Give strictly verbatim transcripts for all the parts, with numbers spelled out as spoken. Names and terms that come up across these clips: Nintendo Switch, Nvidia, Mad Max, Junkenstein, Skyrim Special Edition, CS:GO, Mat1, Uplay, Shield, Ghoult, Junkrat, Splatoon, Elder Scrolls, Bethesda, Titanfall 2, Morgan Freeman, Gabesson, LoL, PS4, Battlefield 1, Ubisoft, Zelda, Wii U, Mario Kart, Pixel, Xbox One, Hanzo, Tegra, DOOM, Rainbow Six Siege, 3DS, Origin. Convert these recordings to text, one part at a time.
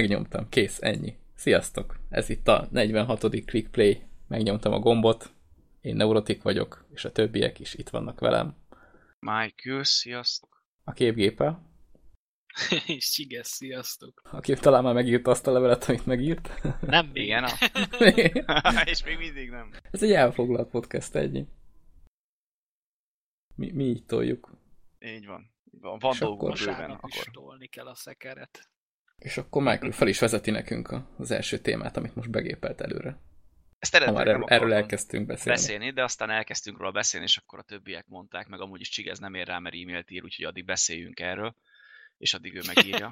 megnyomtam, kész, ennyi. Sziasztok, ez itt a negyvenhatodik Click Play, megnyomtam a gombot, én neurotik vagyok, és a többiek is itt vannak velem. Michael, sziasztok. A képgéppel. És Csigesz, sziasztok. Aki talán már megírta azt a levelet, amit megírt. Nem, igen. És még mindig nem. Ez egy elfoglalt podcast, ennyi. Mi, mi így toljuk. Így van. Van, van dolgunk bőven. Akkor is tolni kell a szekeret. És akkor Michael fel is vezeti nekünk az első témát, amit most begépelt előre. Ezt eredetileg nem akartam erről elkezdtünk beszélni. beszélni, de aztán elkezdtünk róla beszélni, és akkor a többiek mondták, meg amúgy is Csigez nem ér rá, mert e-mailt ír, úgyhogy addig beszéljünk erről, és addig ő megírja.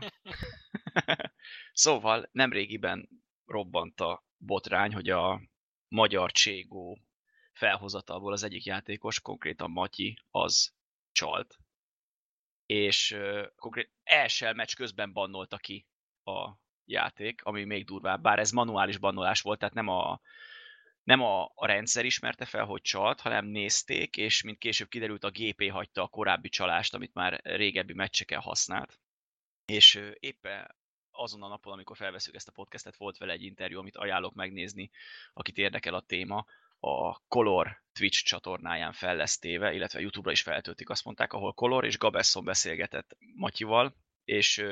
Szóval nemrégiben robbant a botrány, hogy a magyar cé es gó felhozatalból az egyik játékos, konkrétan Matyi, az csalt. És uh, konkrét első meccs közben bannolta ki a játék, ami még durvább, bár ez manuális bannolás volt, tehát nem a, nem a, a rendszer ismerte fel, hogy csalt, hanem nézték, és mint később kiderült, a gépé hagyta a korábbi csalást, amit már régebbi meccseken használt. És uh, éppen azon a napon, amikor felveszünk ezt a podcastet, volt vele egy interjú, amit ajánlok megnézni, akit érdekel a téma, a Color Twitch csatornáján fellesztéve, illetve YouTube-ra is feltöltik, azt mondták, ahol Color és Gabesson beszélgetett Matyival, és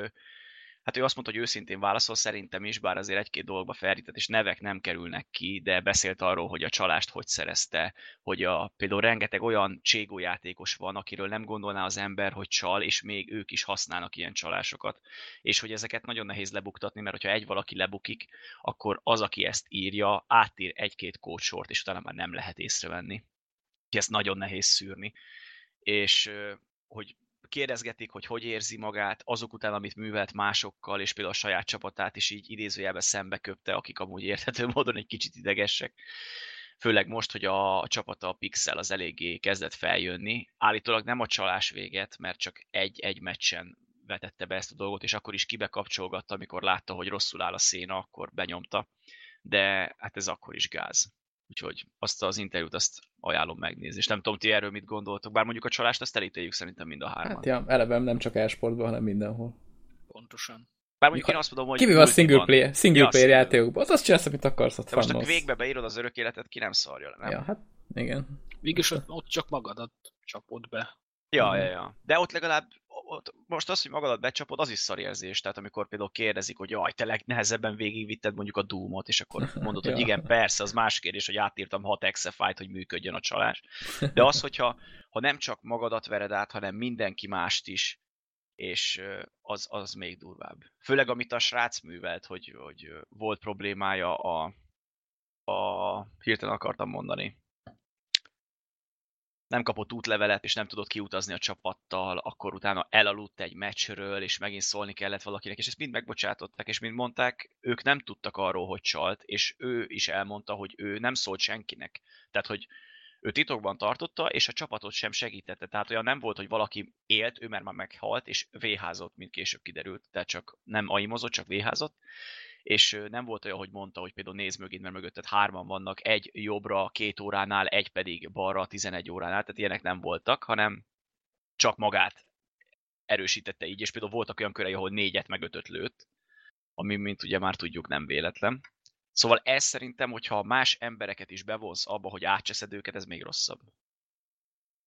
hát ő azt mondta, hogy őszintén válaszol, szerintem is, bár azért egy-két dologba felrített, és nevek nem kerülnek ki, de beszélt arról, hogy a csalást hogy szerezte, hogy a, például rengeteg olyan cé es gó játékos van, akiről nem gondolná az ember, hogy csal, és még ők is használnak ilyen csalásokat, és hogy ezeket nagyon nehéz lebuktatni, mert hogyha egy valaki lebukik, akkor az, aki ezt írja, átír egy-két kódsort, és utána már nem lehet észrevenni. Ezt nagyon nehéz szűrni. És hogy kérdezgetik, hogy hogy érzi magát azok után, amit művelt másokkal, és például a saját csapatát is így idézőjelben szembeköpte, akik amúgy érthető módon egy kicsit idegesek. Főleg most, hogy a csapata, a Pixel az eléggé kezdett feljönni. Állítólag nem a csalás véget, mert csak egy-egy meccsen vetette be ezt a dolgot, és akkor is kibekapcsolgatta, amikor látta, hogy rosszul áll a széna, akkor benyomta. De hát ez akkor is gáz. Úgyhogy azt az interjút azt ajánlom megnézni, és nem tudom, ti erről mit gondoltok, bár mondjuk a csalást azt elítéljük szerintem mind a hárman. Hát ja, eleve nem csak e-sportban, hanem mindenhol. Pontosan. Bár mondjuk én azt mondom, hogy... Kivívva a single player, single ja, player játékokban, az azt csinálsz, amit akarsz, ott most a végbe beírod az örök életet, ki nem szarja le, nem? Ja, hát igen. Végülis ott, ott csak magadat csapod be. Ja, ja, ja. De ott legalább ott, most az, hogy magadat becsapod, az is szarérzés. Tehát amikor például kérdezik, hogy jaj, te legnehezebben végigvitted mondjuk a Doom-ot, és akkor mondod, ja, hogy igen, persze, az más kérdés, hogy átírtam hat exefájt, hogy működjön a csalás. De az, hogyha ha nem csak magadat vered át, hanem mindenki mást is, és az, az még durvább. Főleg amit a srác művelt, hogy, hogy volt problémája a... a hirtelen akartam mondani. Nem kapott útlevelet, és nem tudott kiutazni a csapattal, akkor utána elaludt egy meccsről, és megint szólni kellett valakinek, és ezt mind megbocsátották, és mind mondták, ők nem tudtak arról, hogy csalt, és ő is elmondta, hogy ő nem szólt senkinek. Tehát, hogy ő titokban tartotta, és a csapatot sem segítette. Tehát olyan nem volt, hogy valaki élt, ő már már meghalt, és véházott, mint később kiderült. Tehát csak nem aimozott, csak véházott. És nem volt olyan, hogy mondta, hogy például nézd mögéd, mert mögötted hárman vannak, egy jobbra két óránál, egy pedig balra tizenegy óránál, tehát ilyenek nem voltak, hanem csak magát erősítette így, és például voltak olyan körei, ahol négyet meg ötöt lőtt, ami, mint ugye már tudjuk, nem véletlen. Szóval ez szerintem, hogyha más embereket is bevonsz abba, hogy átcseszed őket, ez még rosszabb.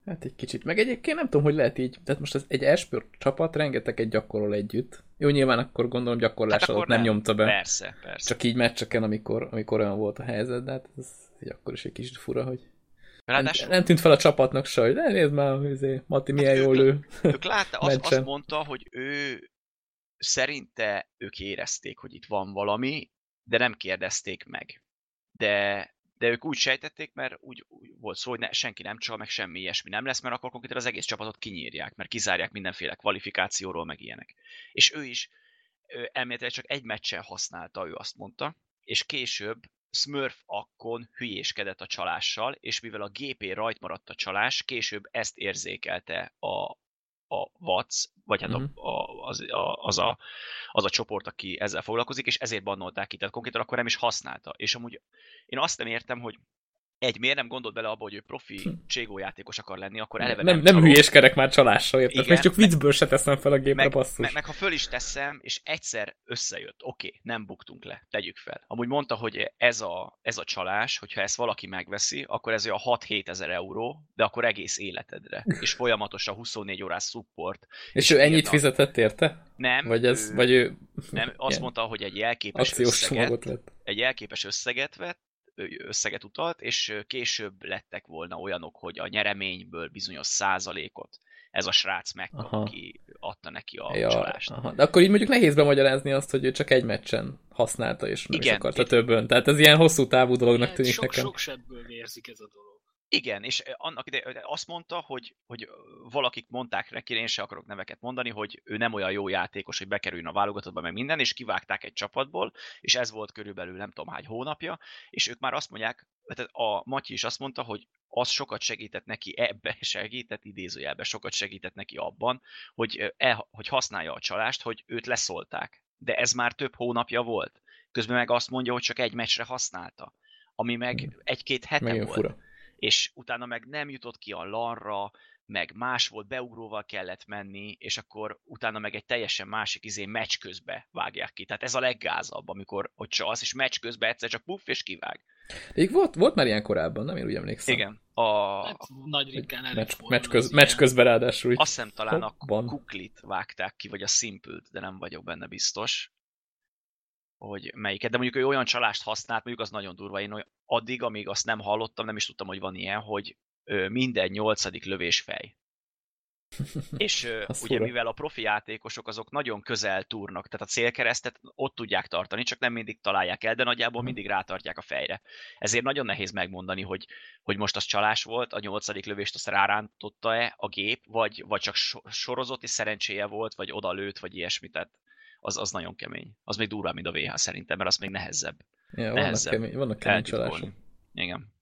Hát egy kicsit. Meg egyébként nem tudom, hogy lehet így. Tehát most az egy e-sport csapat rengeteget gyakorol együtt. Jó, nyilván akkor gondolom gyakorlás hát alatt nem, nem nyomta be. Persze, persze. Csak így meccseken, amikor, amikor olyan volt a helyzet, de hát ez akkor is egy kicsit fura, hogy ráadásul... nem, nem tűnt fel a csapatnak se, hogy nézd már, azért, Mati milyen hát jól ő. Ők látta, azt, azt mondta, hogy ő szerinte ők érezték, hogy itt van valami, de nem kérdezték meg. De... De ők úgy sejtették, mert úgy, úgy volt szó, hogy ne, senki nem csal, meg semmi ilyesmi nem lesz, mert akkor konkrétan az egész csapatot kinyírják, mert kizárják mindenféle kvalifikációról, meg ilyenek. És ő is ő elméletileg csak egy meccsen használta, ő azt mondta, és később Smurf akkon hülyéskedett a csalással, és mivel a gépé rajt maradt a csalás, később ezt érzékelte a a vé á cé, vagy hát a, a, az, a, az, a, az a csoport, aki ezzel foglalkozik, és ezért bannolták ki, tehát konkrétan akkor nem is használta. És amúgy én azt nem értem, hogy egy, miért nem gondolt bele abba, hogy ő profi hm. cé es gó játékos akar lenni, akkor eleve nem Nem, nem hülyéskedek már csalással, érted? Most csak viccből se teszem fel a gépre, meg, basszus. Meg, meg ha föl is teszem, és egyszer összejött, oké, okay, nem buktunk le, tegyük fel. Amúgy mondta, hogy ez a, ez a csalás, hogyha ezt valaki megveszi, akkor ez olyan hat-hét ezer euró, de akkor egész életedre. És folyamatosan huszonnégy órás support. És, és ő ennyit a... fizetett érte? Nem. Vagy, ez, ő... vagy ő... Nem, azt ilyen. Mondta, hogy egy elképes összeget, lett. egy elképes összeget vett, összeget utalt, és később lettek volna olyanok, hogy a nyereményből bizonyos százalékot ez a srác megkap, aki adta neki a ja, csalást. Aha. De akkor így mondjuk nehéz bemagyarázni azt, hogy ő csak egy meccsen használta, és meg is akarta többen. Tehát ez ilyen hosszú távú dolognak igen, tűnik sok, nekem. Sok sebből vérzik ez a dolog. Igen, és annak ide, azt mondta, hogy, hogy valakik mondták neki, én se akarok neveket mondani, hogy ő nem olyan jó játékos, hogy bekerüljön a válogatottba, meg minden, és kivágták egy csapatból, és ez volt körülbelül nem tudom hány hónapja, és ők már azt mondják, a Matyi is azt mondta, hogy az sokat segített neki ebbe, segített, idézőjelben sokat segített neki abban, hogy, el, hogy használja a csalást, hogy őt leszólták. De ez már több hónapja volt. Közben meg azt mondja, hogy csak egy meccsre használta, ami meg egy-két hete Milyen volt. Fura. És utána meg nem jutott ki a LAN-ra, meg más volt, beugróval kellett menni, és akkor utána meg egy teljesen másik izé meccs közbe vágják ki. Tehát ez a leggázabb, amikor ott csalsz, és meccs közben egyszer csak puff, és kivág. De így volt, volt már ilyen korábban, nem én úgy emlékszem. Igen. A... Hát, nagy ritkán előtt meccs, köz, meccs közben ráadásul. Azt hiszem talán Hoppan. a Kuklit vágták ki, vagy a Simple-t, de nem vagyok benne biztos, hogy melyiket. De mondjuk ő olyan csalást használt, mondjuk az nagyon durva, én olyan, addig, amíg azt nem hallottam, nem is tudtam, hogy van ilyen, hogy minden nyolcadik lövés fej. És ugye fura. Mivel a profi játékosok azok nagyon közel túrnak, tehát a célkeresztet ott tudják tartani, csak nem mindig találják el, de nagyjából mindig rátartják a fejre. Ezért nagyon nehéz megmondani, hogy, hogy most az csalás volt, a nyolcadik lövést azt rárántotta-e a gép, vagy, vagy csak sorozott és szerencséje volt, vagy odalőtt, vagy ilyesmi, tehát az, az nagyon kemény. Az még durvább, mint a vé há szerintem, mert az még nehezebb. Ja, vannak kemény, vannak kemény csalások. Igen.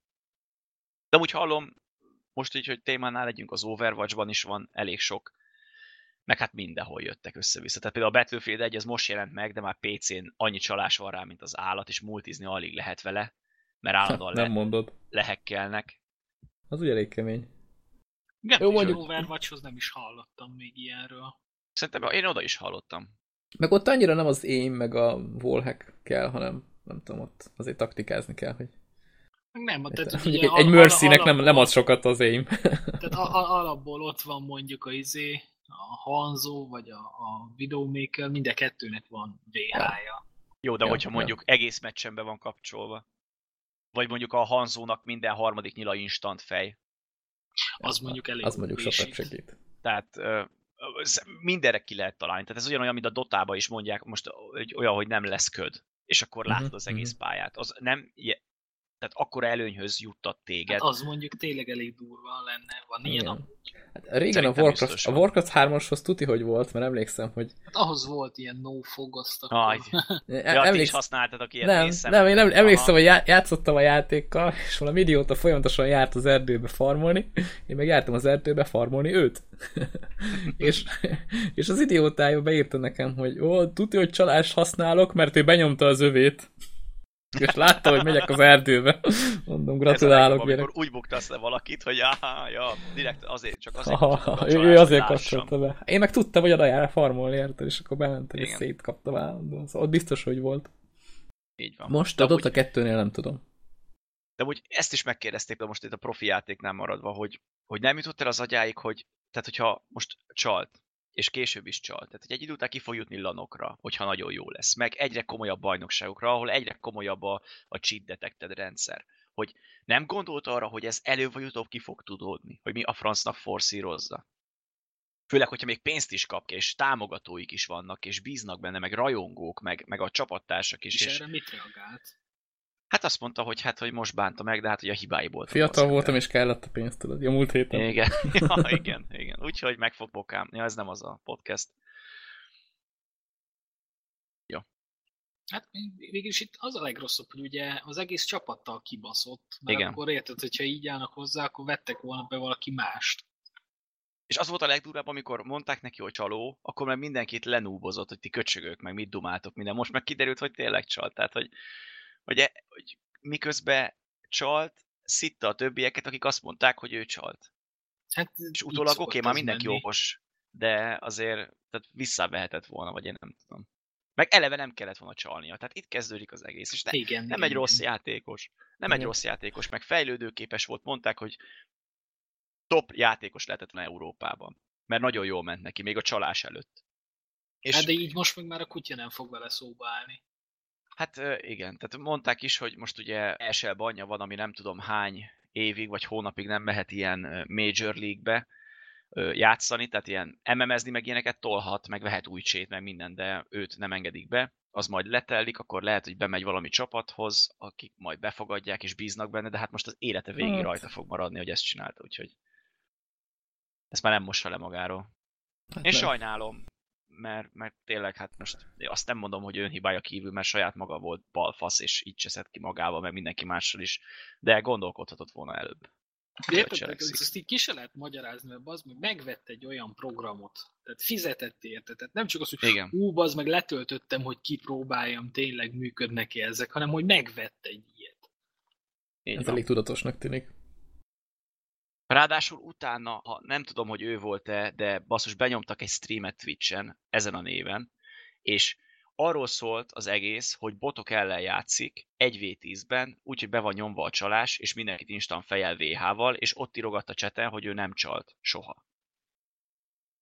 De úgy hallom, most így, hogy témánál legyünk, az Overwatchban is van elég sok, meg hát mindenhol jöttek össze-vissza. Tehát például a Battlefield egy, ez most jelent meg, de már pé cén annyi csalás van rá, mint az állat, és multizni alig lehet vele, mert állandóan nem le- mondod. lehekkelnek. Az úgy elég kemény. Igen, jó, és mondjuk... Overwatchhoz nem is hallottam még ilyenről. Szerintem én oda is hallottam. Meg ott annyira nem az aim, meg a wallhack kell, hanem nem tudom, ott azért taktikázni kell, hogy... Nem, tehát egy, ugye, egy mercy-nek alapból, nem, nem ad sokat az aim. Tehát alapból ott van mondjuk a izé, a Hanzo, vagy a, a Widowmaker, mind a kettőnek van vé há-ja. Jó, de ja, hogyha mondjuk ja. egész meccsen be van kapcsolva. Vagy mondjuk a Hanzónak minden harmadik nyila instant fej. Az ja, mondjuk elég. Az mondjuk sokat segít. Tehát... mindenre ki lehet találni. Tehát ez ugyanolyan, mint a Dotában is mondják most, hogy olyan, hogy nem lesz köd. És akkor látod uh-huh. az egész pályát. Az nem, tehát akkora előnyhöz juttat téged. Hát az mondjuk tényleg elég durva lenne. Van ilyen a... Hát régen a Warcraft, a Warcraft hármashoz tuti, hogy volt, mert emlékszem, hogy... Hát ahhoz volt ilyen no-fog azt akkor. Ja, emléksz... ti is használtatok ilyet nem, részem. Nem, én nem, emlékszem, hogy já- játszottam a játékkal, és valami idióta folyamatosan járt az erdőbe farmolni, én meg jártam az erdőbe farmolni őt. és, és az idiótája beírta nekem, hogy ó, tuti, hogy csalást használok, mert ő benyomta az övét. És látta, hogy megyek az erdőbe. Mondom, gratulálok. Legjobb, amikor úgy buktasz le valakit, hogy áh, ja, direkt azért, csak azért kapcsolta a ő azért kapcsolta be. Én meg tudtam, hogy a dajára farmolni érted, és akkor bementem, és szétkaptam állandóan. Szóval ott biztos, hogy volt. Így van. Most adott a kettőnél, nem tudom. De úgy ezt is megkérdezték, de most itt a profi játéknál maradva, hogy, hogy nem jutott el az agyáig, hogy tehát hogyha most csalt, és később is csal. Tehát egy idő után ki fog jutni lanokra, hogyha nagyon jó lesz. Meg egyre komolyabb bajnokságokra, ahol egyre komolyabb a, a cheat detected rendszer. Hogy nem gondolt arra, hogy ez előbb vagy utóbb ki fog tudódni, hogy mi a francnak forszírozza. Főleg, hogyha még pénzt is kap ki, és támogatóik is vannak, és bíznak benne, meg rajongók, meg, meg a csapattársak is. És, és erre és... mit reagált? Hát azt mondta, hogy hát, hogy most bánta meg, de hát, hogy a hibáiból... Fiatal voltam, és kellett a pénzt, tudod, a múlt héten. Igen, ja, igen, igen. Úgyhogy megfog bokám. Ja, ez nem az a podcast. Jó. Hát végülis itt az a legrosszabb, hogy ugye az egész csapattal kibaszott, mert igen. Akkor érted, hogyha így állnak hozzá, akkor vettek volna be valaki mást. És az volt a legdurább, amikor mondták neki, hogy csaló, akkor már mindenkit lenúbozott, hogy ti köcsögök, meg mit dumáltok minden. Most meg kiderült, hogy tényleg csalt, tehát, hogy Hogy, e, hogy miközben csalt, szitta a többieket, akik azt mondták, hogy ő csalt. Hát, és utólag oké, okay, már mindenki menni. Okos, de azért tehát visszavehetett volna, vagy én nem tudom. Meg eleve nem kellett volna csalnia, tehát itt kezdődik az egész, és ne, igen, nem igen. egy rossz játékos. Nem igen. egy rossz játékos, meg fejlődőképes volt, mondták, hogy top játékos lehetett volna Európában. Mert nagyon jól ment neki, még a csalás előtt. És hát de így most meg már a kutya nem fog vele szóba állni. Hát igen, tehát mondták is, hogy most ugye es el-ben anyja van, ami nem tudom hány évig vagy hónapig nem mehet ilyen Major League-be játszani, tehát ilyen em em ezni meg ilyeneket tolhat, meg vehet új csét, meg minden, de őt nem engedik be. Az majd letelik, akkor lehet, hogy bemegy valami csapathoz, akik majd befogadják és bíznak benne, de hát most az élete végig hát. rajta fog maradni, hogy ezt csinálta, úgyhogy ezt már nem mossa le magáról. Hát Én nem. sajnálom. Mert, mert tényleg, hát most azt nem mondom, hogy önhibája kívül, mert saját maga volt balfasz, és így cseszett ki magával, meg mindenki mással is, de gondolkodhatott volna előbb. Értetek, ezt így ki se lehet magyarázni, mert bazd meg megvett egy olyan programot, tehát fizetett érte, tehát nem csak az, hogy igen. ú, bazd meg letöltöttem, hogy kipróbáljam, tényleg működnek-e ezek, hanem hogy megvett egy ilyet. Én Ez van. elég tudatosnak tűnik. Ráadásul utána, ha nem tudom, hogy ő volt-e, de basszus, benyomtak egy streamet Twitch-en, ezen a néven, és arról szólt az egész, hogy botok ellen játszik, egy vé tízben, úgyhogy be van nyomva a csalás, és mindenkit instant fejjel vé há-val, és ott írogatta cseten, hogy ő nem csalt soha.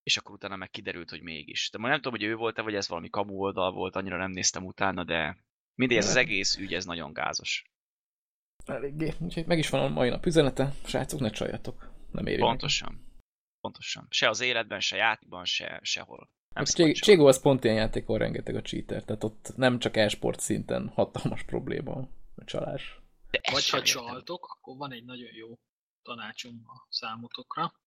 És akkor utána meg kiderült, hogy mégis. De most nem tudom, hogy ő volt-e, vagy ez valami kamu oldal volt, annyira nem néztem utána, de mindegy, ez az egész ügy, ez nagyon gázos. Eléggé. Úgyhogy meg is van a mai nap üzenete. Srácok, ne csaljatok. Nem éri Pontosan. Meg. Pontosan. Se az életben, se játékban, se, sehol. cé es gó az pont ilyen játékon rengeteg a cheater, tehát ott nem csak e-sport szinten hatalmas probléma a csalás. De Vagy ha csaltok, akkor van egy nagyon jó tanácsom a számotokra.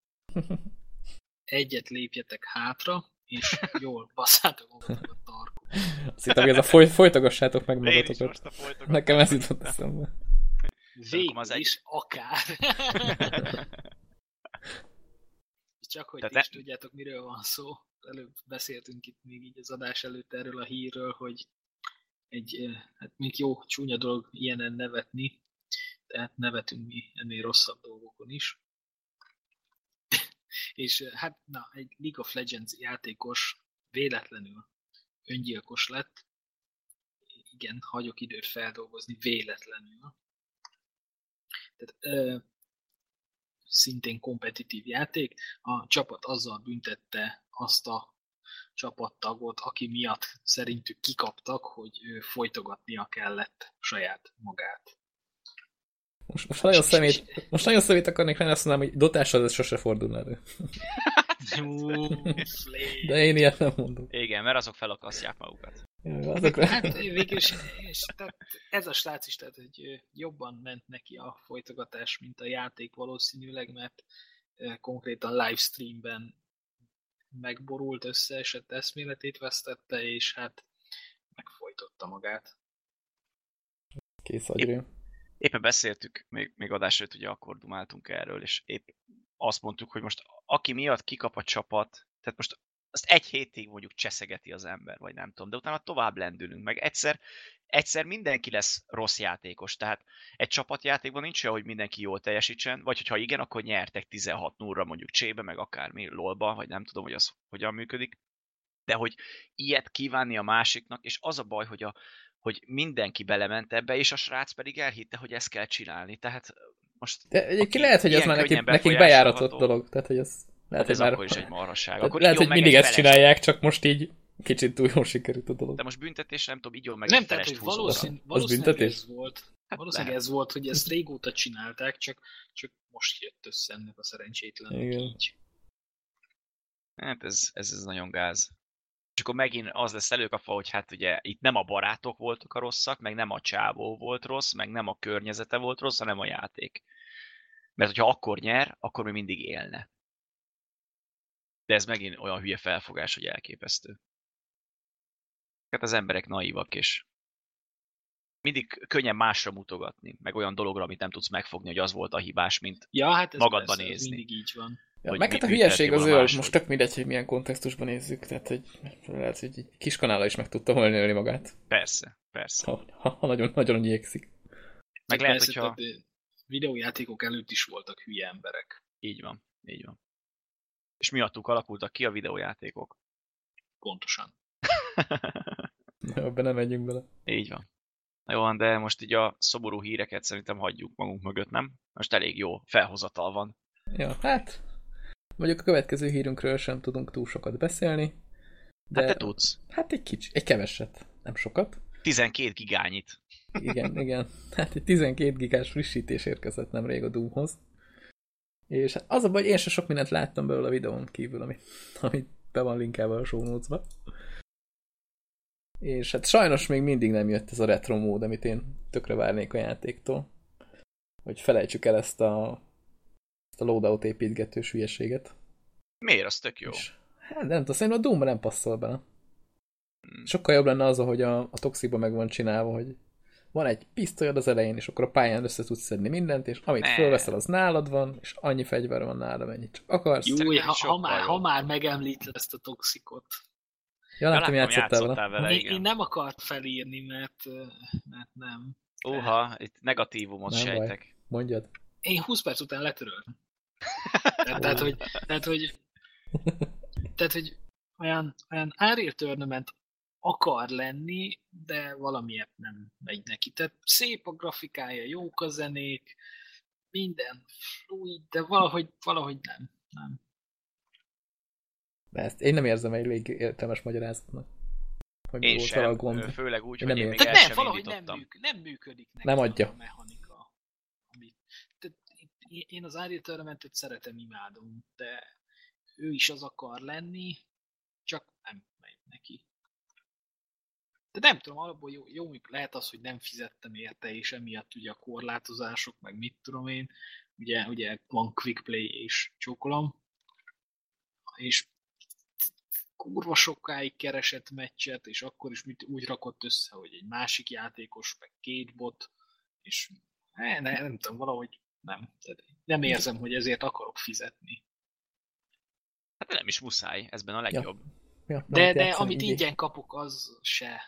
Egyet lépjetek hátra, és jól basszátok magatokat tarkó. Azt hittem, hogy ez a foly- folytogassátok meg magatokat. Nekem ez jutott eszembe. Végül is akár. Csak hogy te is te... tudjátok, miről van szó. Előbb beszéltünk itt még így az adás előtt erről a hírről, hogy egy, hát még jó csúnya dolog ilyenen nevetni, tehát nevetünk mi ennél rosszabb dolgokon is. És hát na, egy League of Legends játékos véletlenül öngyilkos lett. Igen, hagyok időt feldolgozni véletlenül. Tehát, ö, szintén kompetitív játék, a csapat azzal büntette azt a csapattagot, aki miatt szerintük kikaptak, hogy ő folytogatnia kellett saját magát. Most, most nagyon szemét, most nagyon szemét akarnék lenni, azt mondanám, hogy dotással ez sose fordul elő. De én ilyet nem mondom. Igen, mert azok felakasztják magukat. Azokra... Hát végül is, és tehát ez a srác is, tehát hogy jobban ment neki a folytogatás, mint a játék valószínűleg, mert konkrétan livestreamben megborult, összeesett, eszméletét vesztette, és hát megfojtotta magát. Kész agyrém. Éppen beszéltük, még, még adás előtt ugye akkor dumáltunk erről, és épp azt mondtuk, hogy most aki miatt kikap a csapat, tehát most azt egy hétig mondjuk cseszegeti az ember, vagy nem tudom, de utána tovább lendülünk, meg egyszer, egyszer mindenki lesz rossz játékos, tehát egy csapatjátékban nincs olyan, hogy mindenki jól teljesítsen, vagy hogyha igen, akkor nyertek tizenhat nullra mondjuk csébe, meg akármi lolba, vagy nem tudom, hogy az hogyan működik, de hogy ilyet kívánni a másiknak, és az a baj, hogy, a, hogy mindenki belement ebbe, és a srác pedig elhitte, hogy ezt kell csinálni, tehát most... De egyébként lehet, hogy ez már nekik, nekik bejáratott dolog, tehát hogy ez... Lehet, hát ez már... akkor is egy marhasság. Akkor lehet, hogy mindig ezt csinálják, csak most így kicsit túl jól sikerült a dolog. De most büntetés, nem tudom, így jól meg egy felest húzóra. Valószín, valószínűleg ez volt. Hát valószínűleg lehet. ez volt, hogy ezt régóta csinálták, csak, csak most jött össze ennek a szerencsétlennek így. Hát ez, ez, ez nagyon gáz. És akkor megint az lesz előkapva, hogy hát ugye itt nem a barátok voltak a rosszak, meg nem a csávó volt rossz, meg nem a környezete volt rossz, hanem a játék. Mert hogyha akkor nyer, akkor még mindig élne. De ez megint olyan hülye felfogás, hogy elképesztő. Hát az emberek naívak, és mindig könnyen másra mutogatni, meg olyan dologra, amit nem tudsz megfogni, hogy az volt a hibás, mint ja, hát magadban nézni. Ez mindig így van. Ja, meg hát a hülyeség az ő, most tök mindegy, hogy milyen kontextusban nézzük, tehát hogy lehet, hogy egy kis kanállal is meg tudta volna ölni magát. Persze, persze. Ha, ha nagyon-nagyon nyékszik. Meg lehet, persze, hogyha... videójátékok előtt is voltak hülye emberek. Így van, így van. És miattuk alakultak ki a videójátékok. Pontosan. Ebben nem megyünk bele. Így van. Na jó, de most így a szomorú híreket szerintem hagyjuk magunk mögött, nem? Most elég jó felhozatal van. Ja, hát... Mondjuk a következő hírünkről sem tudunk túl sokat beszélni. De... Hát te tudsz. Hát egy kicsi, egy keveset, nem sokat. tizenkét gigányit. Igen, igen. Hát egy tizenkét gigás frissítés érkezett nemrég a Doomhoz. És hát az a baj, én se sok mindent láttam belőle a videón kívül, ami, ami be van linkelve a show notes-ba. És hát sajnos még mindig nem jött ez a retro mód, amit én tökre várnék a játéktól. Hogy felejtsük el ezt a, ezt a loadout építgetős hülyeséget. Miért? Az tök jó. És, hát nem tudom, szerintem a Doom-ba nem passzol bele. Sokkal jobb lenne az, ahogy a, a Toxikba meg van csinálva, hogy van egy pisztolyod az elején, és akkor a pályán össze tudsz szedni mindent, és amit ne. Fölveszel, az nálad van, és annyi fegyver van nálad, mennyit csak akarsz. Júj, ha, ha, már, ha már megemlíted ezt a Toxikot. Ja, látom, ja, játszottál, játszottál vele. vele én, én nem akart felírni, mert, mert nem. Óha, itt negatívumot nem sejtek. Baj. Mondjad. Én húsz perc után letöröltem. tehát, tehát, hogy, tehát, hogy, tehát, hogy olyan, olyan árért tournament akar lenni, de valamiért nem megy neki. Tehát szép a grafikája, jók a zenék, minden fluid, de valahogy, valahogy nem. nem. De ezt én nem érzem egy elég értelmes magyarázatnak. Hogy én sem, a gomb. Főleg úgy, én hogy nem én még el nem, valahogy nem, műk, nem működik neki nem adja. A mechanika. Amit, tehát én az Unreal Tournamentet szeretem, imádom, de ő is az akar lenni, csak nem megy neki. De nem tudom, alapból jó, jó lehet az, hogy nem fizettem érte, és emiatt ugye a korlátozások, meg mit tudom én, ugye, ugye van quick play és csókolom, és kurva sokáig keresett meccset, és akkor is mit, úgy rakott össze, hogy egy másik játékos, meg két bot, és ne, ne, nem tudom, valahogy nem. Nem érzem, hogy ezért akarok fizetni. Hát nem is muszáj, ezben a legjobb. Ja. Ja, de de amit ingyen így. kapok, az se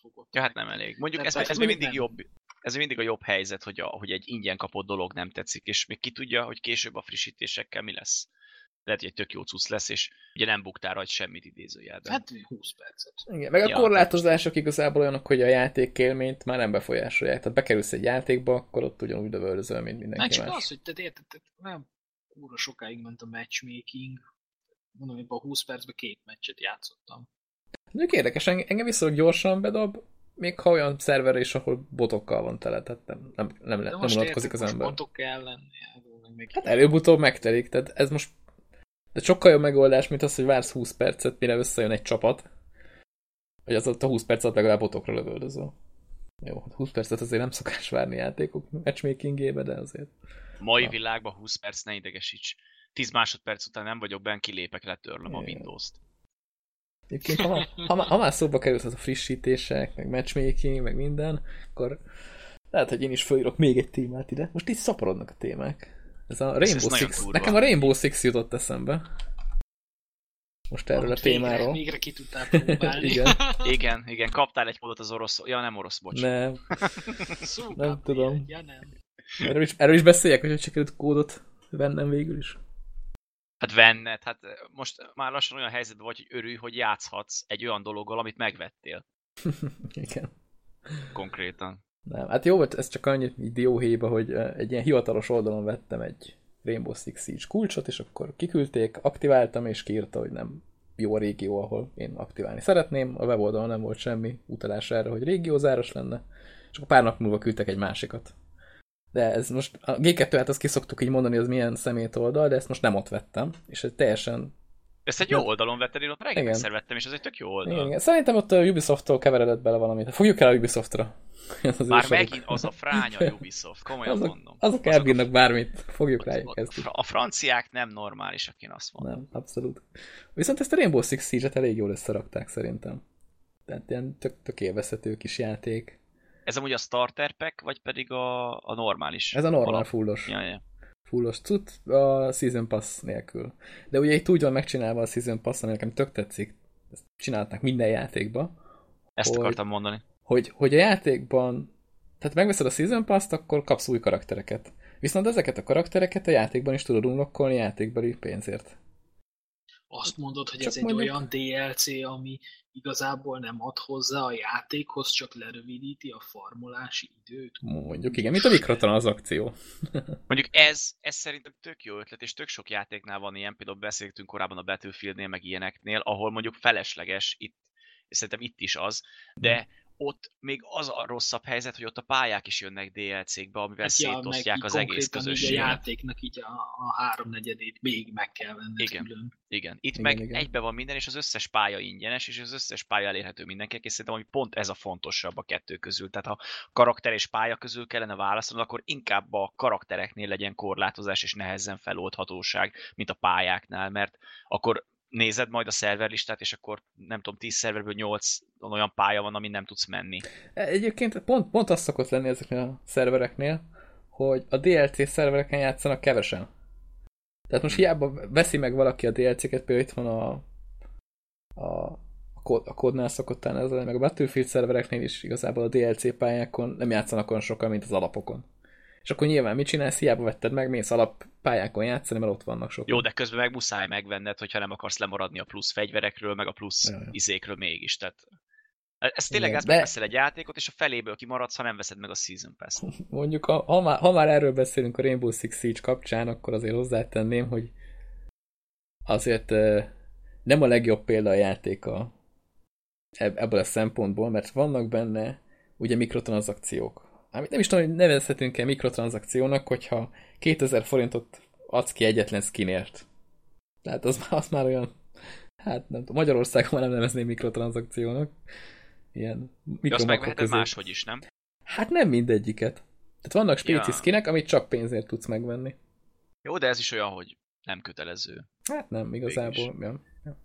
fogok. Ja, hát nem elég. Mondjuk ez, ez még mindig jobb. Ez mindig a jobb helyzet, hogy, a, hogy egy ingyen kapott dolog nem tetszik, és még ki tudja, hogy később a frissítésekkel mi lesz. Lehet, hogy egy tök jó cucc lesz, és ugye nem buktál rajt semmit idézőjelben. Hát húsz percet. Igen, meg a ja, korlátozások hát. Igazából olyanok, hogy a játékélményt már nem befolyásolják. Tehát bekerülsz egy játékba, akkor ott ugyanúgy dövölözöl, mint mindenki hát, más. Csak az, hogy te érted, nem úrra sokáig ment a matchmaking. Mondom, hogy a húsz percben két meccset játszottam. Mondjuk érdekes, engem viszonylag gyorsan bedob, még ha olyan szerverre is, ahol botokkal van tele, tehát nem, nem, nem, nem unatkozik az ember. Most botok kell lenni. Hát előbb-utóbb megtelik, tehát ez most de sokkal jobb megoldás, mint az, hogy vársz húsz percet, mire összejön egy csapat. Vagy az ott a húsz percet legalább botokra lövöldözöl. Jó, húsz percet azért nem szokás várni játékok matchmakingébe, de azért... Mai Na. világban húsz perc ne idegesíts. tíz másodperc után nem vagyok benn, kilépek, letörlöm a Windows-t. Egyébként, ha már, ha már, ha már szóba kerülsz az a frissítések, meg matchmaking, meg minden, akkor lehet, hogy én is fölírok még egy témát ide. Most így szaporodnak a témák. Ez a Rainbow ez Six. Nekem a Rainbow Six jutott eszembe. Most erről Amit a témáról. Végre, végre ki tudtál próbálni. igen. igen, igen, kaptál egy módot az orosz... Ja, nem orosz, bocs. Nem. Szóval nem tudom. Ja, nem. Erről is, erről is beszéljek, hogy sikerült kódot vennem végül is. Hát venned, hát most már lassan olyan helyzetben vagy, hogy örülj, hogy játszhatsz egy olyan dologgal, amit megvettél. igen. Konkrétan. Nem, hát jó volt, ez csak annyi dióhéjba, hogy egy ilyen hivatalos oldalon vettem egy Rainbow Six Siege kulcsot, és akkor kiküldték, aktiváltam, és kiírta, hogy nem jó a régió, ahol én aktiválni szeretném. A weboldalon nem volt semmi utalás erre, hogy régiózáros lenne, és akkor pár nap múlva küldtek egy másikat. De ez most, a gé kettő, hát azt ki szoktuk így mondani, az milyen szemét oldal, de ezt most nem ott vettem, és ez teljesen... Ezt egy jó oldalon vetted, én ott reggelmeszer vettem, és ez egy tök jó oldal. Igen, igen. Szerintem ott a Ubisofttól keveredett bele valamit. Fogjuk el a Ubisoftra. Már megint az a fránya Ubisoft, komolyan azok, mondom. Azok elbírnak bármit, fogjuk rájuk ezt. A franciák nem normálisak, én azt mondom. Nem, abszolút. Viszont ezt a Rainbow Six Siege-et elég jól összerakták szerintem. Tehát ilyen tök, tök élvezhető kis játék. Ez amúgy a starter pack, vagy pedig a, a normális? Ez a normál valami. fullos. Ja, ja. Fullos cut a Season Pass nélkül. De ugye itt úgy van megcsinálva a Season Pass, ami nekem tök tetszik. Ezt csinálták minden játékba. Ezt hogy... akartam mondani. Hogy, hogy a játékban, tehát megveszed a Season Pass-t, akkor kapsz új karaktereket. Viszont ezeket a karaktereket a játékban is tudod unlockolni játékbeli pénzért. Azt mondod, hogy csak ez egy mondjuk... olyan dé el cé, ami igazából nem ad hozzá a játékhoz, csak lerövidíti a farmolási időt. Mondjuk igen, mint a mikrotranszakció. Mondjuk ez, ez szerintem tök jó ötlet, és tök sok játéknál van ilyen, például beszéltünk korábban a Battlefieldnél, meg ilyeneknél, ahol mondjuk felesleges, itt, szerintem itt is az, de ott még az a rosszabb helyzet, hogy ott a pályák is jönnek dé el cé-kbe, amivel hát szétosztják az egész közösséget. A játéknak így a, a háromnegyedét még meg kell venned. Igen, külön. Igen. Itt igen, meg igen. Egybe van minden, és az összes pálya ingyenes, és az összes pálya elérhető mindenkinek, és szerintem ami pont ez a fontosabb a kettő közül. Tehát ha karakter és pálya közül kellene választanod, akkor inkább a karaktereknél legyen korlátozás és nehezen feloldhatóság, mint a pályáknál, mert akkor nézed majd a szerverlistát, és akkor nem tudom, tíz szerverből nyolc olyan pálya van, amin nem tudsz menni. Egyébként pont, pont az szokott lenni ezeknél a szervereknél, hogy a dé el cé szervereken játszanak kevesen. Tehát most hiába veszi meg valaki a dé el cé-ket, például itt van a a, a kódnál szokott állni ezzel, meg a Battlefield szervereknél is igazából a dé el cé pályákon nem játszanak olyan sokkal, mint az alapokon. És akkor nyilván mit csinálsz? Hiába vetted meg, mész alappályákon játszani, mert ott vannak sokan. Jó, de közben meg muszáj megvenned, hogyha nem akarsz lemaradni a plusz fegyverekről, meg a plusz Jaj. izékről mégis. Tehát ez tényleg, ezt megveszel egy játékot, és a feléből kimaradsz, ha nem veszed meg a Season Pass-t. Mondjuk, ha, ha, már, ha már erről beszélünk a Rainbow Six Siege kapcsán, akkor azért hozzátenném, hogy azért nem a legjobb példa a játéka ebből a szempontból, mert vannak benne ugye mikrotranszakciók. Nem is tudom, hogy nevezhetünk-e mikrotranszakciónak, hogyha kétezer forintot adsz ki egyetlen skinért. Tehát az, az már olyan, hát nem tudom, Magyarországon már nem nevezném mikrotranszakciónak. Ilyen mikromakok közé. Azt megveheted máshogy is, nem? Hát nem mindegyiket. Tehát vannak spéci ja. skinek, amit csak pénzért tudsz megvenni. Jó, de ez is olyan, hogy nem kötelező. Hát nem, igazából. Ja. Ja.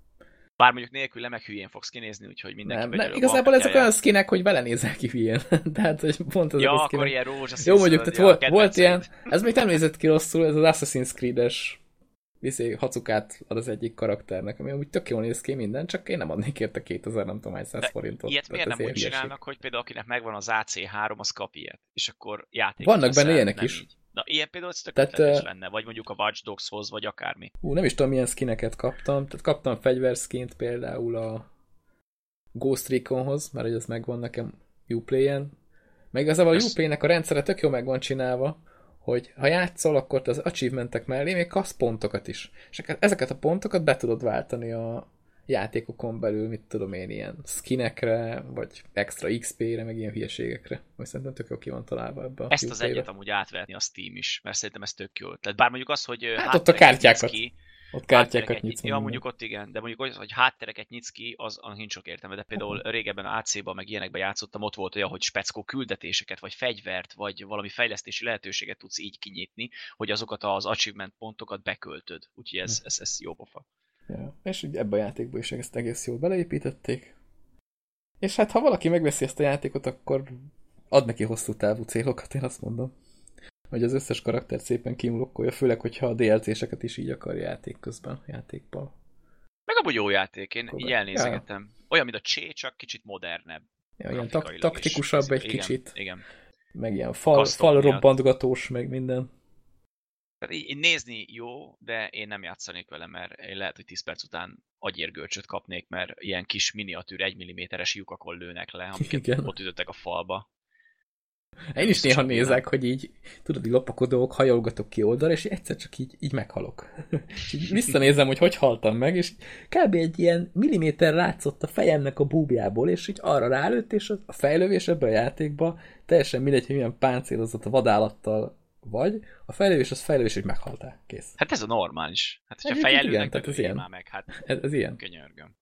Bár mondjuk nélkül meg hülyén fogsz kinézni, úgyhogy mindenki nem, nem, igazából ezek olyan skinek, hogy vele nézel ki hülyén. Tehát, hogy pont ezek ja, a skinek. Ilyen jó, mondjuk, tehát volt, volt ilyen, ez még nem nézett ki rosszul, ez az Assassin's Creed-es viszé hacukát ad az egyik karakternek, ami úgy tök jól néz ki minden, csak én nem adnék érte kétezer, nem tudom, száz forintot. Ilyet miért nem úgy csinálnak, hogy például akinek megvan az á cé három, az kap ilyet, és akkor játékot. Vannak benne ilyenek is. Na, ilyen például ez tökéletes lenne, vagy mondjuk a Watch Dogshoz, vagy akármi. Hú, nem is tudom, milyen skineket kaptam. Tehát kaptam fegyverskint például a Ghost Reconhoz, mert hogy ez megvan nekem Uplay-en. Meg igazából a Uplay-nek a rendszere tök jól meg van csinálva, hogy ha játszol, akkor te az achievementek mellé még kapsz pontokat is. És ezeket a pontokat be tudod váltani a játékokon belül, mit tudom én, ilyen skinekre, vagy extra iksz pé-re, meg ilyen hülyeségekre. Most szerintem tök jó ki van találva ebbe a ezt az egyet amúgy átvehetni a Steam is, mert szerintem ez tök jó. Tehát bár mondjuk az, hogy hát ott a kártyákat ki, ott kártyákat nyitsz ki. Ja, mondjuk ott igen, de mondjuk az, hogy háttereket nyitsz ki, az nincs sok értelme, de például régebben á cé-ban meg ilyenekben játszottam, ott volt olyan, hogy speckó küldetéseket, vagy fegyvert, vagy valami fejlesztési lehetőséget tudsz így kinyitni, hogy azokat az achievement pontokat beköltöd. Úgyhogy ez, hm. ez, ez jó pofa. Ja. És ugye ebbe a játékba is ezt egész jól beleépítették. És hát, ha valaki megveszi ezt a játékot, akkor ad neki hosszú távú célokat, én azt mondom. Hogy az összes karakter szépen kiunlokkolja, főleg, hogyha a dé el cé-seket is így akarja játék közben, játékban. Meg amúgy jó játék, én így elnézegetem. Ja. Olyan, mint a Csé, csak kicsit modernebb. Ja, ilyen tak- taktikusabb is. Egy igen, kicsit. Igen. Meg ilyen fal, fal robbantgatós, meg minden. Így nézni jó, de én nem játszanék vele, mert én lehet, hogy tíz perc után agyérgörcsöt kapnék, mert ilyen kis miniatűr egy milliméteres lyukakon lőnek le, amiket igen. ott ütöttek a falba. Én is néha nézek, hogy így, tudod, így lopakodok, hajolgatok ki oldalra, és egyszer csak így, így meghalok. És így visszanézem, hogy hogy haltam meg, és kb. Egy ilyen milliméter látszott a fejemnek a búbjából, és így arra rálőtt, és a fejlövés ebben a játékban teljesen mindegy, hogy milyen páncélozott a vadállattal vagy, a fejlővés az fejlővés, hogy meghaltál. Kész. Hát ez a normális. Hát, hogyha fejelőnek, akkor én már meg. Hát ez, ez ilyen. Könyörgöm.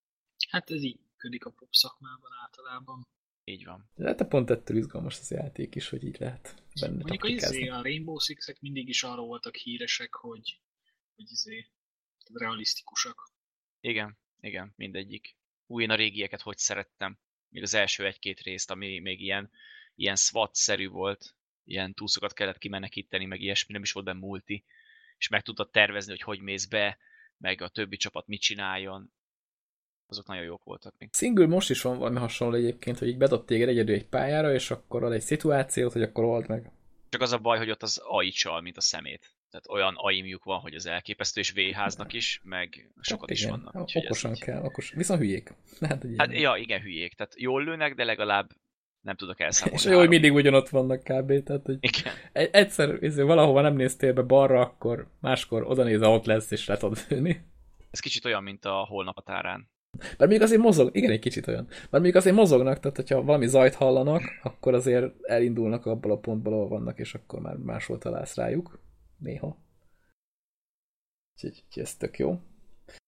Hát ez így működik a pop szakmában általában. Így van. De hát pont ettől izgalmas az játék is, hogy így lehet benne mondjuk taktikázni. Mondjuk a Rainbow Six-ek mindig is arról voltak híresek, hogy, hogy izé realisztikusak. Igen, igen, mindegyik. Új, én a régieket hogy szerettem. Még az első egy-két részt, ami még ilyen, ilyen SWAT-szerű volt. Ilyen túszokat kellett kimenekíteni, meg ilyesmi, nem is volt benne multi, és meg tudtad tervezni, hogy hogy mész be, meg a többi csapat mit csináljon. Azok nagyon jók voltak még. Single most is van valami hasonló egyébként, hogy így bedob téged egyedül egy pályára, és akkor ad egy szituációt, hogy akkor old meg. Csak az a baj, hogy ott az á i csal, mint a szemét. Tehát olyan á i-miuk van, hogy az elképesztő, és vé há-znak is, meg sokat hát is vannak. Okosan kell, okos. Viszont hülyék. Hát, hát ja, igen, hülyék. Tehát jól lőnek, de legalább nem tudok elszámolni. És jó, hogy mindig ugyanott vannak kb. Tehát, hogy igen. Egyszer valahova nem néztél be balra, akkor máskor oda néz, ott lesz, és le tudod lőni. Ez kicsit olyan, mint a Holnap a tárán. Mert még azért mozog, igen, egy kicsit olyan. Mert mondjuk azért mozognak, tehát hogyha valami zajt hallanak, akkor azért elindulnak abból a pontból, ahol vannak, és akkor már máshol találsz rájuk. Néha. Úgyhogy ez tök jó.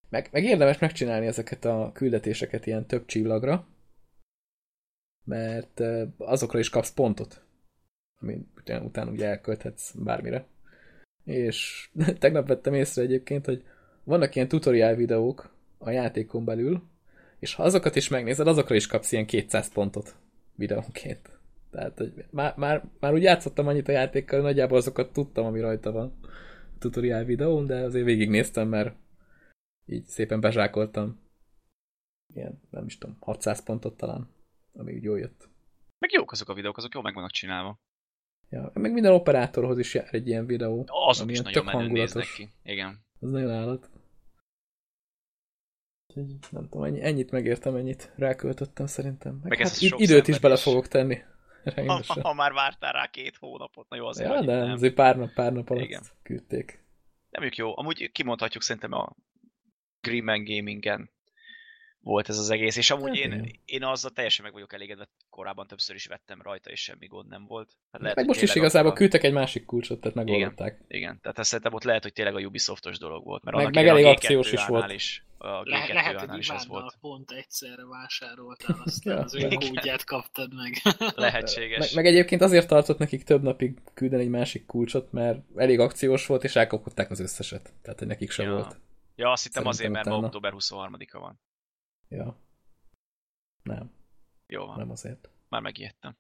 Meg, meg érdemes megcsinálni ezeket a küldetéseket ilyen több csillagra, mert azokra is kapsz pontot, amit utána ugye elkölthetsz bármire. És tegnap vettem észre egyébként, hogy vannak ilyen tutorial videók a játékon belül, és ha azokat is megnézed, azokra is kapsz ilyen kétszáz pontot videónként. Tehát, hogy már, már, már úgy játszottam annyit a játékkal, nagyjából azokat tudtam, ami rajta van a tutorial videón, de azért végignéztem, mert így szépen bezsákoltam. Ilyen, nem is tudom, hatszáz pontot talán, ami úgy jól jött. Meg jók azok a videók, azok jól meg vannak csinálva. Ja, meg minden operátorhoz is jár egy ilyen videó. Azok is nagyon menő néznek ki. Igen. Az nagyon állat. Nem tudom, ennyi, ennyit megértem, ennyit ráköltöttem szerintem. Meg, meg hát időt is, is bele fogok tenni. Ha, ha, ha már vártál rá két hónapot, na jó, azért ja, de nem. Azért pár nap, pár nap alatt igen. Küldték. Nem ők jó. Amúgy kimondhatjuk, szerintem a Green Man Gamingen volt ez az egész, és amúgy ja, én, én azzal teljesen meg vagyok elégedve, korábban többször is vettem rajta, és semmi gond nem volt. Hát lehet, meg most is igazából a... küldtek egy másik kulcsot, tehát megoldották. Igen, igen. Tehát szerintem ott lehet, hogy tényleg a Ubisoftos dolog volt, mert meg, annak meg elég akciós is volt. Is. A G kettő lehet, hogy Ivánnal pont egyszerre vásároltál, aztán ja, az ő kódját kaptad meg. Lehetséges. Meg, meg egyébként azért tartott nekik több napig küldeni egy másik kulcsot, mert elég akciós volt, és elkapkodták az összeset. Tehát, hogy nekik sem ja. volt. Ja, azt hittem azért, mert utána... október huszonharmadika van. Ja. Nem. Jó van. Nem azért. Már megijedtem.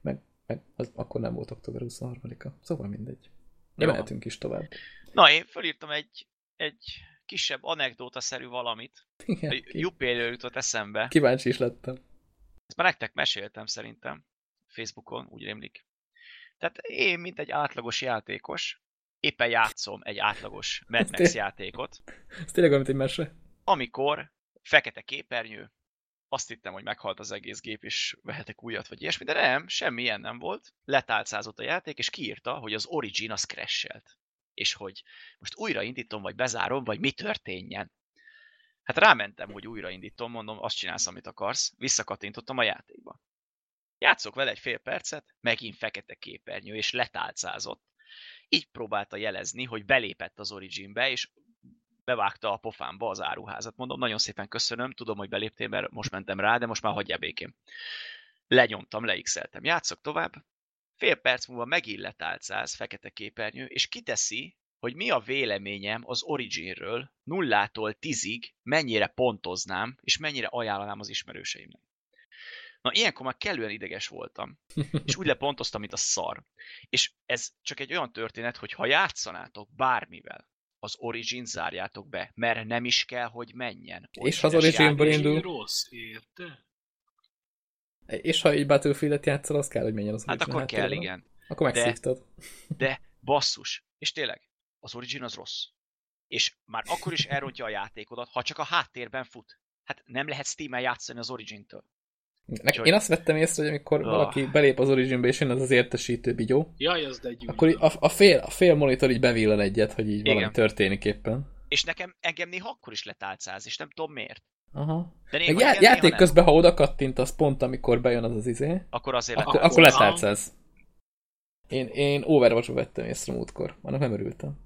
Meg, meg az, akkor nem volt október huszonharmadika. Szóval mindegy. De mehetünk is tovább. Na, én fölírtam egy... egy... kisebb anekdótaszerű valamit. Igen, Juppéről jutott eszembe. Kíváncsi is lettem. Ezt már nektek meséltem szerintem. Facebookon, úgy rémlik. Tehát én, mint egy átlagos játékos, éppen játszom egy átlagos Mad Max játékot. Ez tényleg olyan, mint egy mese. Amikor fekete képernyő, azt hittem, hogy meghalt az egész gép, és vehetek újat, vagy ilyesmi, de nem, semmi ilyen nem volt. Letálcázott a játék, és kiírta, hogy az Origin az crashelt. És hogy most újraindítom, vagy bezárom, vagy mi történjen. Hát rámentem, hogy újraindítom, mondom, azt csinálsz, amit akarsz, visszakattintottam a játékba. Játszok vele egy fél percet, megint fekete képernyő, és letálcázott. Így próbálta jelezni, hogy belépett az Originbe, és bevágta a pofámba az áruházat. Mondom, nagyon szépen köszönöm, tudom, hogy beléptél, mert most mentem rá, de most már hagyjál békén. Lenyomtam, leixeltem. Játszok tovább. Fél perc múlva megint letálcáz fekete képernyő, és kiteszi, hogy mi a véleményem az Originről nullától tízig, mennyire pontoznám, és mennyire ajánlanám az ismerőseimnek. Na, ilyenkor már kellően ideges voltam, és úgy lepontoztam, mint a szar. És ez csak egy olyan történet, hogy ha játszanátok bármivel, az Origin zárjátok be, mert nem is kell, hogy menjen. És ha az Originből indul? Rossz, érte? És ha egy Battlefield-et játszol, az kell, hogy menjen az Origin. Hát akkor kell, igen. Akkor megszívtad. De, de basszus, és tényleg, az Origin az rossz. És már akkor is elrontja a játékodat, ha csak a háttérben fut. Hát nem lehet Steam-en játszani az Origin-től. Úgyhogy... Én azt vettem észre, hogy amikor oh. valaki belép az Origin-be, és jön az az értesítő bigyó, jaj, az de gyújt. Akkor a, a, fél, a fél monitor így bevillan egyet, hogy így igen. valami történik éppen. És nekem engem néha akkor is letálcáz, és nem tudom miért. Aha. De néha, já- igen, játék közben, ha oda kattintasz pont, amikor bejön az az izé, akkor azért akkor, akkor letálcáz. Én, én Overwatch-ba vettem észre múltkor, annak nem örültem.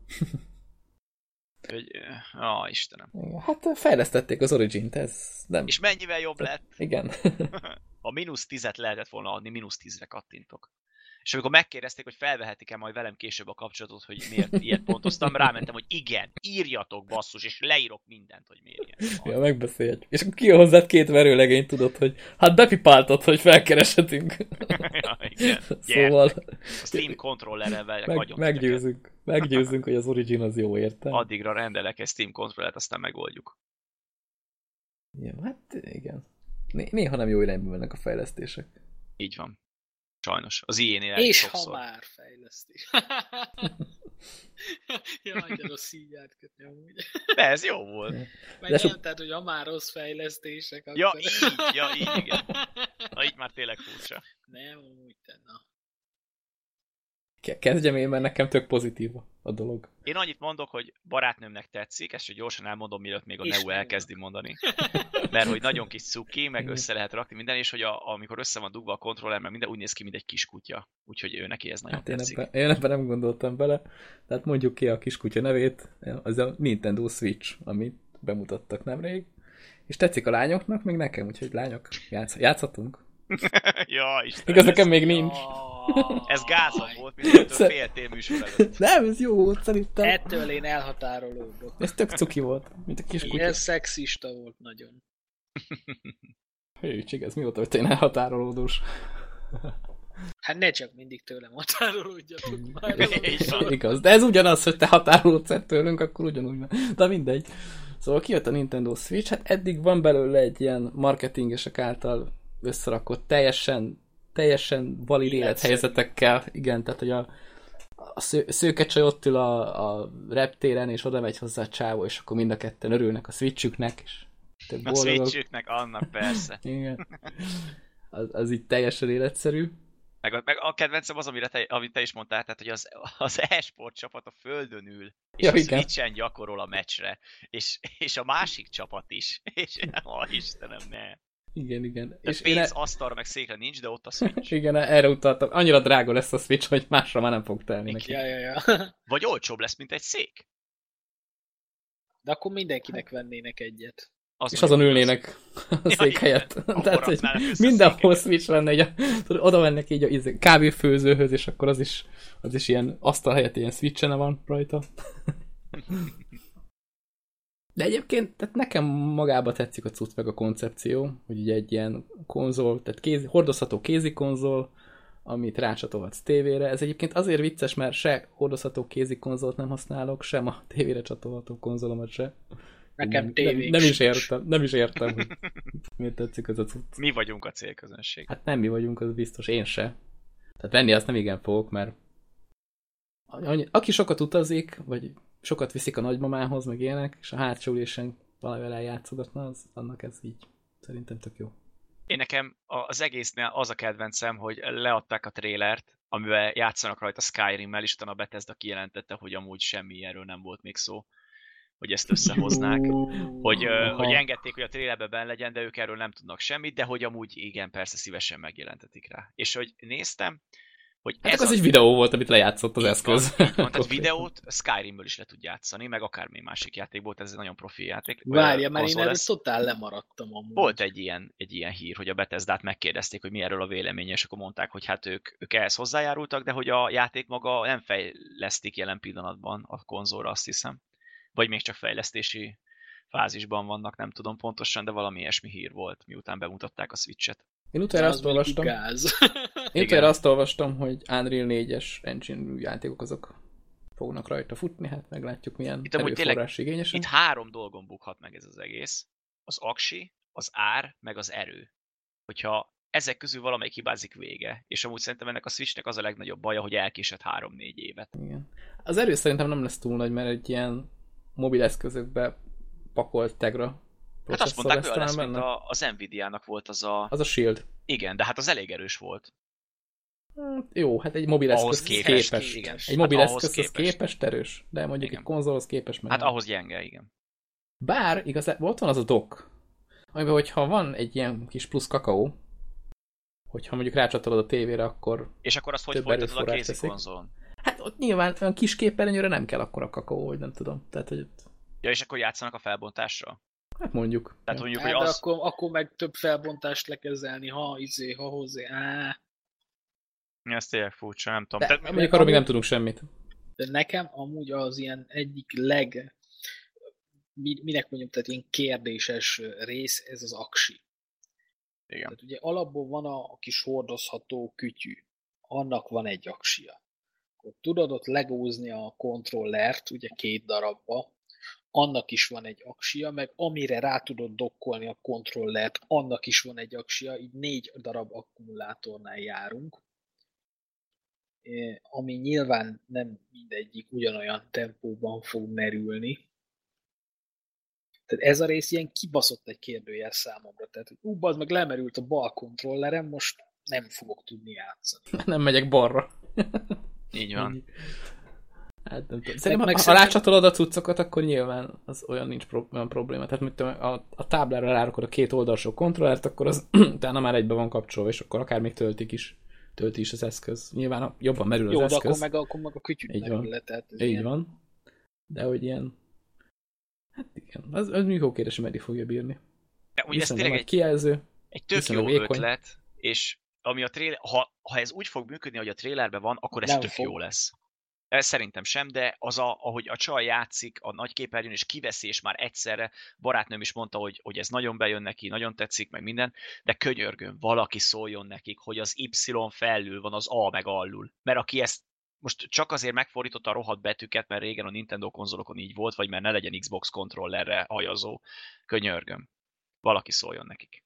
Á, ah, Istenem. Igen. Hát fejlesztették az Origint, ez nem... És mennyivel jobb lett? Igen. A mínusz tízet lehetett volna adni, mínusz tízre kattintok. És amikor megkérdezték, hogy felvehetik-e majd velem később a kapcsolatot, hogy miért ilyet pontoztam, rámentem, hogy igen, írjatok basszus, és leírok mindent, hogy miért ilyen. Ja, megbeszéljük. És akkor ki hozzád két verőlegényt tudod, hogy hát bepipáltad, hogy felkeresetünk. Ja, igen. Szóval... A Steam controllerrel meg, meggyőzünk, meggyőzünk, hogy az Origin az jó, értem. Addigra rendelek egy Steam controllert, aztán megoldjuk. Ja, hát igen. Néha nem jó irányba mennek a fejlesztések. Így van. Sajnos. Az i á-nél elég és sokszor. Ha már fejleszti. Jaj, de rossz így átkötni amúgy. De ez jó volt. Meg so... nem, tehát, hogy ha már rossz fejlesztések, akkor... Ja, így, ja, így, igen. Na, így már tényleg furcsa. Nem, úgy tenna. Kezdjem én, mert nekem tök pozitív a dolog. Én annyit mondok, hogy barátnőmnek tetszik, ezt csak gyorsan elmondom, mielőtt még a Neu elkezdi mondani. Mert hogy nagyon kis cuki, meg össze lehet rakni minden, és hogy a, amikor össze van dugva a kontroller, mert minden úgy néz ki, mint egy kiskutya. Úgyhogy ő neki ez nagyon hát tetszik. Én ebben, én ebben nem gondoltam bele, tehát mondjuk ki a kiskutya nevét, az a Nintendo Switch, amit bemutattak nemrég, és tetszik a lányoknak, meg nekem, úgyhogy lányok, játsz, játszhatunk. Ja, Isten, igaz, nekem még nincs. Ez gázom volt, mint féltél műsor előtt. Nem, ez jó volt szerintem. Ettől én elhatárolódok. Ez tök cuki volt, mint a kis kutya. Ez szexista volt nagyon. Hőcsig, ez mióta, hogy én elhatárolódós? Hát ne csak mindig tőlem határolódjatok már. Igaz, de ez ugyanaz, hogy te határolódsz tőlünk, akkor ugyanúgy van. De mindegy. Szóval kijött a Nintendo Switch, hát eddig van belőle egy ilyen marketingesek által összerakott teljesen teljesen valid élethelyzetekkel, igen, tehát hogy a, a sző, szőkecsaj ott ül a, a reptéren, és oda megy hozzá a csávó, és akkor mind a ketten örülnek a switchüknek, és tök boldogok. A switchüknek, annak persze. Igen. Az, az így teljesen életszerű. Meg a, meg a kedvencem az, amire te, amit te is mondtál, tehát hogy az, az e-sport csapat a földön ül, és ja, a Switchen gyakorol a meccsre, és, és a másik csapat is, és ha Istenem, ne. Igen, igen. De és pénz, e... asztalra meg székre nincs, de ott a Switch. Igen, erre utaltam. Annyira drága lesz a Switch, hogy másra már nem fog telni neki. Ja, ja, ja. Vagy olcsóbb lesz, mint egy szék. De akkor mindenkinek vennének egyet. Az és azon ülnének az... a szék ja, helyett. Igen. Tehát, hogy mindenhol Switch lenne. Így a... Oda mennek így a kávéfőzőhöz, és akkor az is, az is ilyen asztal helyett ilyen Switch-ene van rajta. De egyébként tehát nekem magába tetszik a cucc meg a koncepció, hogy ugye egy ilyen konzol, tehát kézi, hordozható kézi konzol, amit rácsatolhatsz tévére. Ez egyébként azért vicces, mert se hordozható kézi konzolt nem használok, sem a tévére csatolható konzolomat se. Nekem tévé. Nem, nem is értem, nem is értem, hogy miért tetszik ez a cucc. Mi vagyunk a célközönség. Hát nem mi vagyunk, az biztos, én se. Tehát venni azt nem igen fogok, mert aki sokat utazik, vagy sokat viszik a nagymamához, meg ilyenek, és a hátsó ülésen valamivel eljátszogatna, az, annak ez így szerintem tök jó. Én nekem az egésznél az a kedvencem, hogy leadták a trélert, amivel játszanak rajta Skyrimmel, és utána a Bethesda kijelentette, hogy amúgy semmi erről nem volt még szó, hogy ezt összehoznák, hogy, hogy engedték, hogy a trailerbe benn legyen, de ők erről nem tudnak semmit, de hogy amúgy igen, persze szívesen megjelentetik rá. És hogy néztem, hogy hát ez az, az egy videó volt, amit lejátszott az eszköz. Van, van, tehát videót Skyrimből is le tud játszani, meg akármilyen másik játék volt, ez egy nagyon profi játék. Várja, mert én erről totál lemaradtam amúgy. Volt egy ilyen, egy ilyen hír, hogy a Bethesdát megkérdezték, hogy mi erről a véleménye, és akkor mondták, hogy hát ők, ők ehhez hozzájárultak, de hogy a játék maga nem fejlesztik jelen pillanatban a konzolra, azt hiszem. Vagy még csak fejlesztési fázisban vannak, nem tudom pontosan, de valami ilyesmi hír volt, miután bemutatták a Switch-et. Én utána azt olvastam, én utána azt olvastam, hogy Unreal négyes engine játékok azok fognak rajta futni, hát meglátjuk milyen itt erőforrás tényleg, igényesen. Itt három dolgon bukhat meg ez az egész. Az aksi, az ár, meg az erő. Hogyha ezek közül valamelyik hibázik vége, és amúgy szerintem ennek a Switchnek az a legnagyobb baja, hogy elkésett három-négy évet. Igen. Az erő szerintem nem lesz túl nagy, mert egy ilyen mobil eszközökbe pakolt Tegra. Hát azt mondták, hogy lesz, mint a, az Nvidia-nak volt az a... Az a Shield. Igen, de hát az elég erős volt. Hát jó, hát egy mobileszköz képes. képes. Igen. Egy mobileszköz hát képes erős, de mondjuk igen. Egy konzolhoz képes meg. Hát ahhoz gyenge, igen. Bár igazából ott van az a dock, amiben hogyha van egy ilyen kis plusz kakaó, hogyha mondjuk rácsatolod a tévére, akkor... És akkor azt hogy folytatod a kézi konzolon? Hát ott nyilván olyan kis képernyőre nem kell akkor a kakaó, hogy nem tudom. Tehát, hogy ott... Ja, és akkor játszanak a felbontásra? Hát mondjuk. Tehát mondjuk, hát, hogy az... akkor, akkor meg több felbontást lekezelni, ha izé, ha hozzá. Áh. Ez tényleg furcsa, nem tudom. De, Te, mondjuk arról még nem tudunk semmit. De nekem amúgy az ilyen egyik leg, minek mondjam, tehát ilyen kérdéses rész, ez az aksi. Igen. Tehát ugye alapból van a kis hordozható kütyű. Annak van egy aksia. Akkor tudod ott legózni a kontrollert, ugye két darabba, annak is van egy aksia, meg amire rá tudod dokkolni a kontrollert, annak is van egy aksia, így négy darab akkumulátornál járunk. ami nyilván nem mindegyik ugyanolyan tempóban fog merülni. Tehát ez a rész ilyen kibaszott egy kérdőjel számomra. Tehát ú, bazd meg, lemerült a bal kontrollerem, most nem fogok tudni játszani. Nem megyek balra. Így van. Hát nem tudom. Szerintem, meg ha, ha rácsatolod a cuccokat, akkor nyilván az olyan nincs pro- olyan probléma. Tehát mint a, a táblára rárakod a két oldalsó kontrollert, akkor az utána már egybe van kapcsolva, és akkor akár még töltik is. Tölti is az eszköz. Nyilván jobban merül az Jó, eszköz. Jó, de akkor meg, akkor meg a kütyűt így merül le. Tehát így ilyen... van. De hogy ilyen... Hát igen, az, az műhó kérdése, meddig fogja bírni. De, ugye viszont ez tényleg egy kijelző. Egy tök jó vékony ötlet, és ami a trailer, ha, ha ez úgy fog működni, hogy a trailerben van, akkor ez nem tök fog. Jó lesz. Ez szerintem sem, de az, a, ahogy a csaj játszik a nagyképernyőn, és kiveszi, és már egyszerre, barátnőm is mondta, hogy, hogy ez nagyon bejön neki, nagyon tetszik, meg minden, de könyörgöm, valaki szóljon nekik, hogy az Y felül van, az A meg alul. Mert aki ezt most csak azért megfordította a rohadt betűket, mert régen a Nintendo konzolokon így volt, vagy mert ne legyen Xbox kontrollerre hajazó. Könyörgöm, valaki szóljon nekik.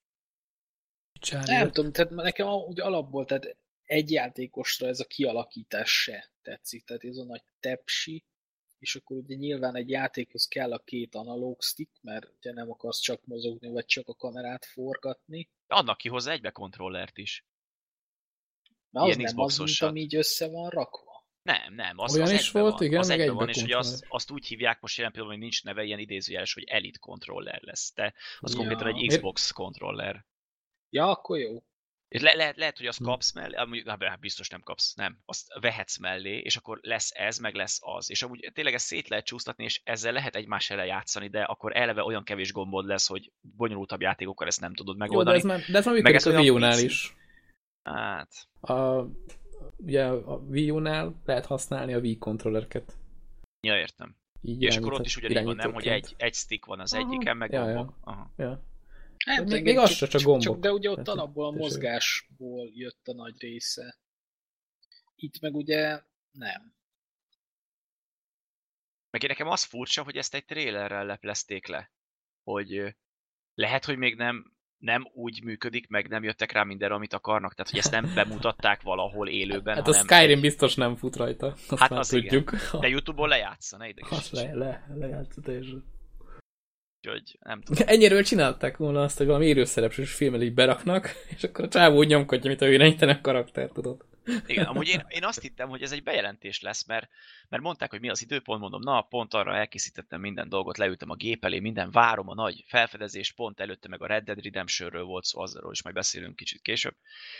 Csánat. Nem tudom, tehát nekem úgy alapból, tehát egy játékosra ez a kialakítás se tetszik, tehát ez a nagy tepsi, és akkor ugye nyilván egy játékhoz kell a két analóg stick, mert ugye nem akarsz csak mozogni, vagy csak a kamerát forgatni. Adnak ki hozzá egybe kontrollert is. Na az nem az, mint ami így össze van rakva. Nem, nem, az, az egyben volt, van, igen, az egyben van, és ugye azt, azt úgy hívják most jelen például, hogy nincs neve, ilyen idézőjeles, hogy Elite kontroller lesz, de az ja. Konkrétan egy Xbox kontroller. Ja, akkor jó. Le- lehet, lehet, hogy azt kapsz mellé, amúgy, hát biztos nem kapsz, nem, azt vehetsz mellé, és akkor lesz ez, meg lesz az. És amúgy tényleg ezt szét lehet csúsztatni, és ezzel lehet egymás ellen játszani, de akkor eleve olyan kevés gombod lesz, hogy bonyolultabb játékokkal ezt nem tudod megoldani. Jó, de ez már, de ez már ez a Wii U-nál is. Hát... A, ugye a Wii U-nál lehet használni a Wii kontrollereket. Ja, értem. Így és akkor ott is ugyanígy van, nem, hogy egy, egy stick van az egyiken, meg ja, gombok. Ja. Aha. Ja. Nem, még, még az csak, csak gombok. Csak, de ugye ott alapból a mozgásból jött a nagy része. Itt meg ugye nem. Meg én nekem az furcsa, hogy ezt egy trailerrel leplezték le. Hogy lehet, hogy még nem, nem úgy működik, meg nem jöttek rá mindenre, amit akarnak. Tehát, hogy ezt nem bemutatták valahol élőben. Hát a Skyrim egy... biztos nem fut rajta. Azt hát azt tudjuk. Igen. De YouTube-on lejátsza, ne ideges. Azt le, le, lejátsza teljesen. Úgyhogy nem tudom. Ennyiről csinálták volna azt, hogy valami élőszereplős filmmel így beraknak, és akkor a csávó úgy nyomkodja, mint a irányítanak karakter, tudod. Igen, amúgy én, én azt hittem, hogy ez egy bejelentés lesz, mert, mert mondták, hogy mi az időpont, mondom, na, pont arra elkészítettem minden dolgot, leültem a gép elé, minden, várom a nagy felfedezés, pont előtte meg a Red Dead Redemptionről volt szó, azról is majd beszélünk kicsit később,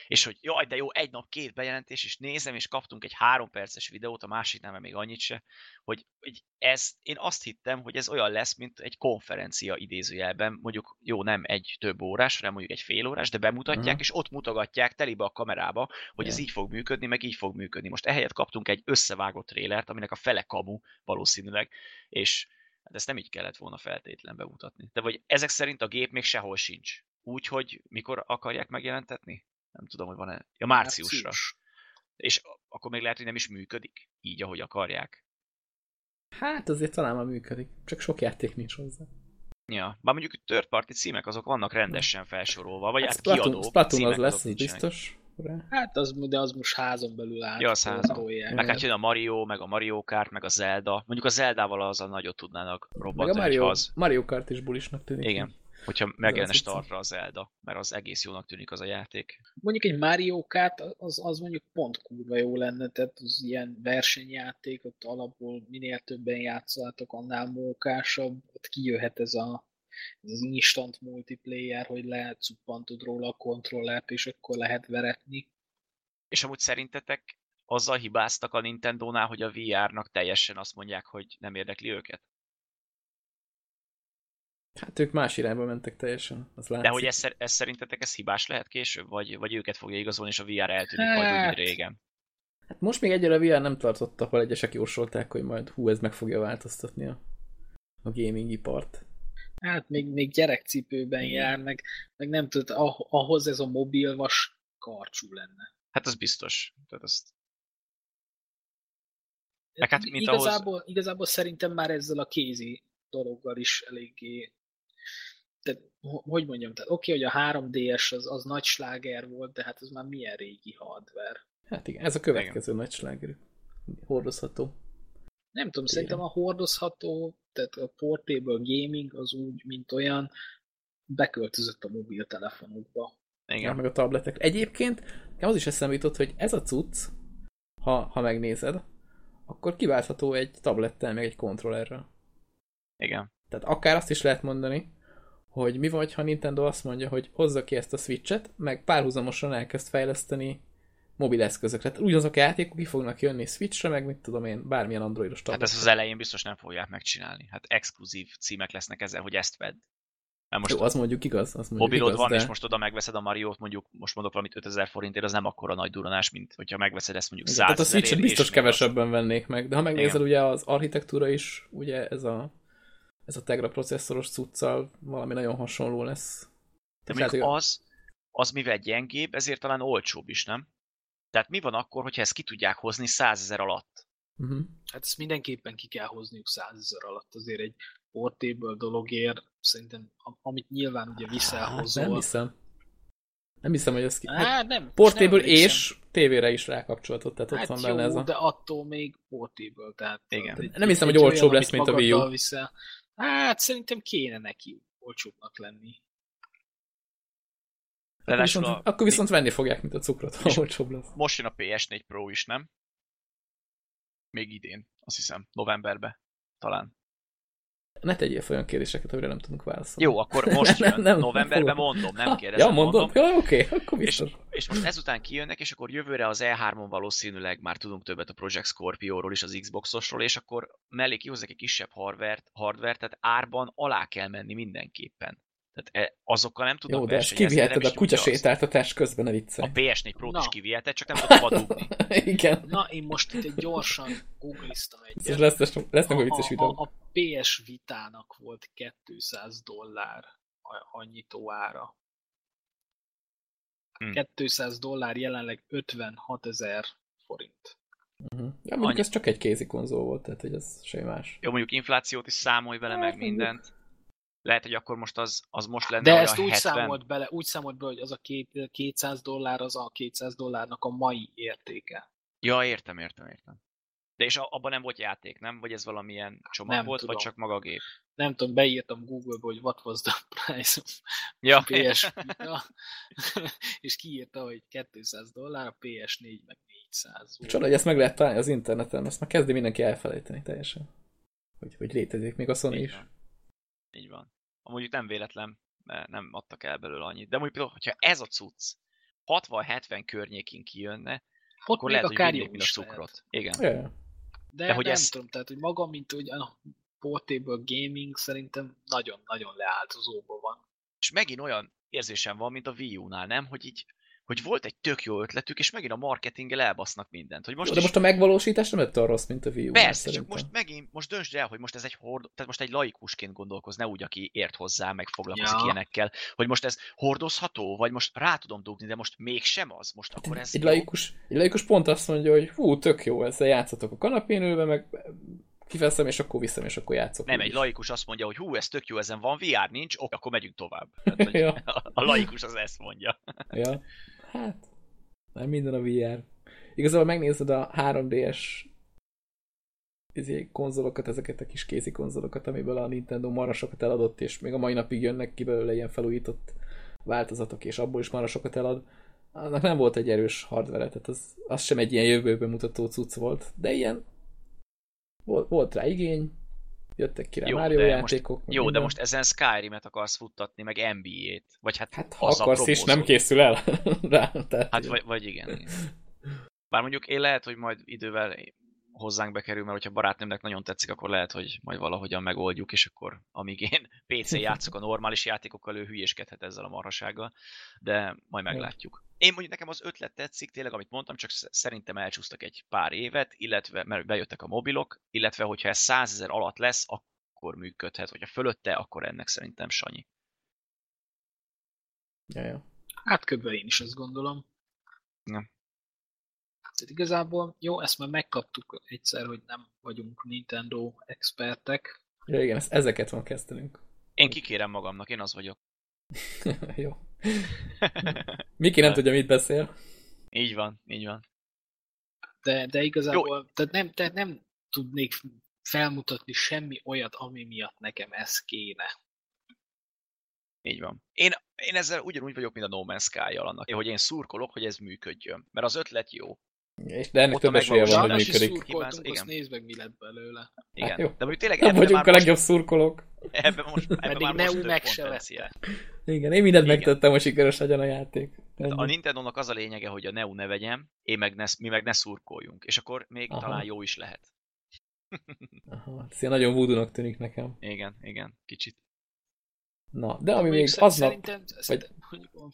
és hogy jaj, de jó, egy nap két bejelentés, és nézem, és kaptunk egy három perces videót, a másiknál már még annyit se, hogy, hogy ez, én azt hittem, hogy ez olyan lesz, mint egy konferencia idézőjelben, mondjuk jó, nem egy több órás, hanem mondjuk egy fél órás, de bemutatják, uh-huh. és ott mutogatják telibe a kamerába, hogy yeah. ez így fog működni, meg így fog működni. Most ehelyett kaptunk egy összevágott trélert, aminek a fele kamu valószínűleg, és hát ezt nem így kellett volna feltétlen bemutatni. De vagy ezek szerint a gép még sehol sincs. Úgyhogy mikor akarják megjelentetni? Nem tudom, hogy van-e. Ja, márciusra. Március. És akkor még lehet, hogy nem is működik így, ahogy akarják. Hát azért talán már működik. Csak sok játék nincs hozzá. Ja, bár mondjuk third party címek azok vannak rendesen felsorolva, vagy hát kiadó címek. Splatoon az lesz, biztos. Rá. Hát az, de az most házon belül áll. Ja, az házon. Meg hát jön a Mario, meg a Mario Kart, meg a Zelda. Mondjuk a Zeldával az a nagyot tudnának robbantani, meg a Mario, az... Mario Kart is bulisnak tűnik. Igen, hogyha megjelenne startra a Zelda, mert az egész jónak tűnik az a játék. Mondjuk egy Mario Kart, az, az mondjuk pont kurva jó lenne, tehát az ilyen versenyjáték, ott alapból minél többen játszatok, annál mókásabb, ott kijöhet ez a ez az instant multiplayer, hogy lehet szuppantod róla a kontrollert, és akkor lehet veretni. És amúgy szerintetek azzal hibáztak a Nintendónál, hogy a vé er-nak teljesen azt mondják, hogy nem érdekli őket? Hát ők más irányba mentek teljesen. Az látszik. De hogy ez, ez szerintetek ez hibás lehet később? Vagy, vagy őket fogja igazolni, és a vé er eltűnik hát... majd úgy, mint régen? Hát most még egyre a vé er nem tartott, ahol egyesek jósolták, hogy majd hú, ez meg fogja változtatni a, a gaming ipart. Hát még, még gyerekcipőben igen. jár, meg, meg nem tudod, ah, ahhoz ez a mobil vas karcsú lenne. Hát az biztos. Tehát azt... hát, hát, mint igazából, ahhoz... igazából szerintem már ezzel a kézi dologgal is eléggé... Tehát, hogy mondjam, tehát oké, okay, hogy a három dé es az, az nagy sláger volt, de hát ez már milyen régi hardware. Hát igen, ez a következő igen. nagy slágerű. Hordozható. Nem tudom, igen. szerintem a hordozható, tehát a portable gaming az úgy, mint olyan, beköltözött a mobiltelefonokba. Igen, meg a tabletek. Egyébként az is eszembe jutott, hogy ez a cucc, ha, ha megnézed, akkor kiváltható egy tablettel, meg egy kontrollerrel. Igen. Tehát akár azt is lehet mondani, hogy mi vagy, ha Nintendo azt mondja, hogy hozza ki ezt a Switch-et, meg párhuzamosan elkezd fejleszteni mobileszközökre. Tehát ugyanazok a játékok ki fognak jönni Switchre, meg mit tudom én, bármilyen androidos tabletre. Hát ez az elején biztos nem fogják megcsinálni. Hát exkluzív címek lesznek ezzel, hogy ezt vedd. Most jó, az mondjuk igaz. Az mondjuk mobilod igaz, van, de... és most oda megveszed a Mariót, mondjuk most mondok valamit ötezer forintért, az nem akkora nagy duranás, mint hogyha megveszed ezt mondjuk százezer. Tehát a Switch-et biztos kevesebben az... vennék meg, de ha megnézed, igen. ugye az architektúra is, ugye ez a, ez a Tegra processzoros cuccal valami nagyon hasonló lesz. De tehát, mondjuk az, az mivel gyengébb, ezért talán olcsóbb is, nem? Tehát mi van akkor, hogyha ezt ki tudják hozni százezer alatt? Uh-huh. Hát ezt mindenképpen ki kell hozniuk százezer alatt, azért egy portable dologért, szerintem, amit nyilván ugye viszelhozol. Nem hiszem. Nem hiszem, hogy ez ki... Hát nem, portable nem és tévére is rákapcsolhatod, tehát hát ott van jó, benne ez a... de attól még portable, tehát... Igen. Egy, nem hiszem, hogy olcsóbb olyan, lesz, mint a Wii U. Viszel. Hát szerintem kéne neki olcsóbbnak lenni. Akkor viszont, a... akkor viszont venni fogják, mint a cukrot, ha olcsóbb lesz. Most jön a pé es négy Pro is, nem? Még idén, azt hiszem, novemberben talán. Ne tegyél fel olyan kérdéseket, amire nem tudunk válaszolni. Jó, akkor most jön, nem, nem, novemberben mondom, nem kérdezem. Ja, mondom? mondom. Ja, oké, okay, akkor biztos. És, és most ezután kijönnek, és akkor jövőre az E hármon valószínűleg már tudunk többet a Project Scorpio-ról is, az Xbox-osról, és akkor mellé kihoznak egy kisebb hardvert, hardvert, tehát árban alá kell menni mindenképpen. Tehát azokkal nem tudnak versenyezni. Jó, de ezt kiviheted a kutyasétáltatás közben, ne viccelj. A pé es négy Pro-t is kiviheted, csak nem tudod hova dugni. Igen. Na, én most itt gyorsan googliztam egyet. Lesz, lesz nem a vicces videó. A, a pé es Vitának volt kétszáz dollár annyitó ára. Hmm. kétszáz dollár jelenleg ötvenhatezer forint. Uh-huh. Ja, mondjuk Annyi... ez csak egy kézi konzol volt, tehát hogy ez semmi más. Jó, mondjuk inflációt is számolj vele, hát, meg mindent. Lehet, hogy akkor most az, az most lenne olyan hetven. De ezt úgy számolt bele, úgy számolt bele, hogy az a két, kétszáz dollár, az a kétszáz dollárnak a mai értéke. Ja, értem, értem, értem. De és abban nem volt játék, nem? Vagy ez valamilyen csomag nem volt, tudom. Vagy csak maga a gép? Nem tudom, beírtam Google-ba, hogy what was the price of ja. pé es ja. És kiírta, hogy kétszáz dollár, a pé es négy meg négyszáz. Csoda, hogy ezt meg lehet találni az interneten, ezt már kezdi mindenki elfelejteni teljesen. Hogy, hogy létezik még a Sony is. Így van. Amúgy nem véletlen, mert nem adtak el belőle annyit. De mondjuk, hogyha ez a cucc hatvan-hetven környékén kijönne, ott akkor lehet, hogy mindig a cukrot. Igen. Yeah. De, de hogy nem ezt... tudom, tehát hogy maga, mint hogy a portable gaming szerintem nagyon-nagyon leáltozóban van. És megint olyan érzésem van, mint a Wii U-nál, nem? Hogy így, hogy volt egy tök jó ötletük, és megint a marketinggel elbasznak mindent. Hogy most de is... most a megvalósítás nem ettől rossz, mint a Wii U. Persze, szerintem. Csak most megint, most döntsd el, hogy most ez egy hord... tehát most egy laikusként gondolkoz, ne úgy, aki ért hozzá, meg foglalkozik ja. ilyenekkel, hogy most ez hordozható, vagy most rá tudom dugni, de most mégsem az, most akkor ez egy laikus, egy laikus pont azt mondja, hogy hú, tök jó, ezzel játszatok a kanapén ülve, meg kiveszem, és akkor viszem, és akkor játszok. Nem, egy laikus azt mondja, hogy hú, ez tök jó, ezen van vé er, nincs, ok, akkor megyünk tovább. Tehát, ja. A laikus az ezt mondja. Ja. Hát, már minden a vé er. Igazából megnézed a három dé-es konzolokat, ezeket a kis kézi konzolokat, amiből a Nintendo marasokat eladott, és még a mai napig jönnek ki belőle ilyen felújított változatok, és abból is marasokat elad. Annak nem volt egy erős hardware, tehát az, az sem egy ilyen jövőben mutató cucc volt, de ilyen volt, volt rá igény, jöttek ki rá jó, Mario játékok. Most, jó, minden. De most ezen Skyrimet akarsz futtatni, meg en bé á-t. Vagy hát, hát ha akarsz is, nem készül el rá. Hát vagy, vagy igen. Bár mondjuk én lehet, hogy majd idővel hozzánk bekerül, mert hogyha barátnőmnek nagyon tetszik, akkor lehet, hogy majd valahogyan megoldjuk, és akkor amíg én pé cén játszok a normális játékokkal, ő hülyéskedhet ezzel a marhasággal, de majd meglátjuk. Én mondjuk nekem az ötlet tetszik, tényleg, amit mondtam, csak szerintem elcsúsztak egy pár évet, illetve, mert bejöttek a mobilok, illetve hogyha ez százezer alatt lesz, akkor működhet, hogyha fölötte, akkor ennek szerintem Sanyi. Jajjá. Hát kb. Én is azt gondolom. Ja. Tehát igazából, jó, ezt már megkaptuk egyszer, hogy nem vagyunk Nintendo expertek. Ja, igen, ezeket van kezdenünk. Én kikérem magamnak, én az vagyok. Jó. Miki nem tudja, mit beszél. Így van, így van. de, de igazából tehát nem, tehát nem tudnék felmutatni semmi olyat, ami miatt nekem ez kéne. Így van. Én, én ezzel ugyanúgy vagyok, mint a No Man's Sky-jal annak, hogy én szurkolok, hogy ez működjön, mert az ötlet jó. És de ennek több esélye van, hogy működik. Azt nézd meg, mi lett belőle. Igen, hát de tényleg ebben vagyunk már a legjobb most... szurkolók. Ebben most, ebben pedig már most több potenciál. Igen, én mindent Igen. megtettem, hogy sikeres legyen a játék. Ennyi. A Nintendónak az a lényege, hogy a Neo ne vegyem, én meg ne, mi meg ne szurkoljunk, és akkor még Aha. talán jó is lehet. Aha, ez nagyon voodoo-nak tűnik nekem. Igen, igen, kicsit. Na, de ami még, még aznap... Szerintem, vagy... szerintem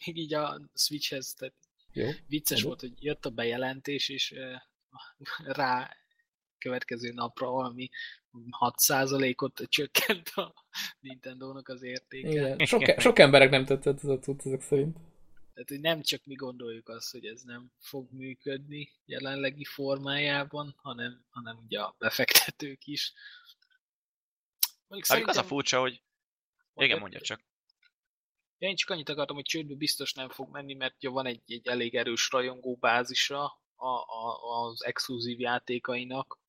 még így a Switchhez, tehát Jó, vicces adó. Volt, hogy jött a bejelentés, és rá következő napra valami hat százalékot csökkent a Nintendónak az értéke. Igen. Sok, sok emberek nem tetszett ez a cucc ezek szerint. Tehát, hogy nem csak mi gondoljuk azt, hogy ez nem fog működni jelenlegi formájában, hanem, hanem ugye a befektetők is. Mondjuk szerintem... az a furcsa, hogy... Igen, mondja csak. Ja, én csak annyit akartam, hogy csődbe biztos nem fog menni, mert ugye van egy, egy elég erős rajongóbázisa a, a, az exkluzív játékainak,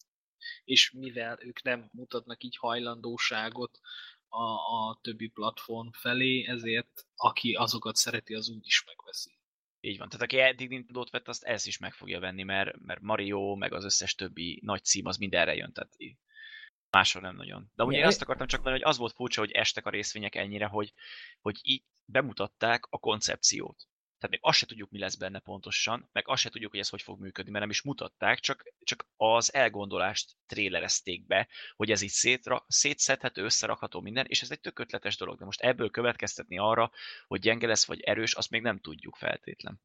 és mivel ők nem mutatnak így hajlandóságot a, a többi platform felé, ezért aki azokat szereti, az úgy is megveszi. Így van, tehát aki eddig Nintendót vett, azt ezt is meg fogja venni, mert, mert Mario, meg az összes többi nagy cím, az mindenre jön, tehát máshol nem nagyon. De ugye én azt akartam csak mondani, hogy az volt furcsa, hogy estek a részvények ennyire, hogy, hogy így bemutatták a koncepciót. Tehát még azt se tudjuk, mi lesz benne pontosan, meg azt se tudjuk, hogy ez hogy fog működni, mert nem is mutatták, csak, csak az elgondolást trélerezték be, hogy ez így szétra, szétszedhető, összerakható minden, és ez egy tök ötletes dolog. De most ebből következtetni arra, hogy gyenge lesz vagy erős, azt még nem tudjuk feltétlen.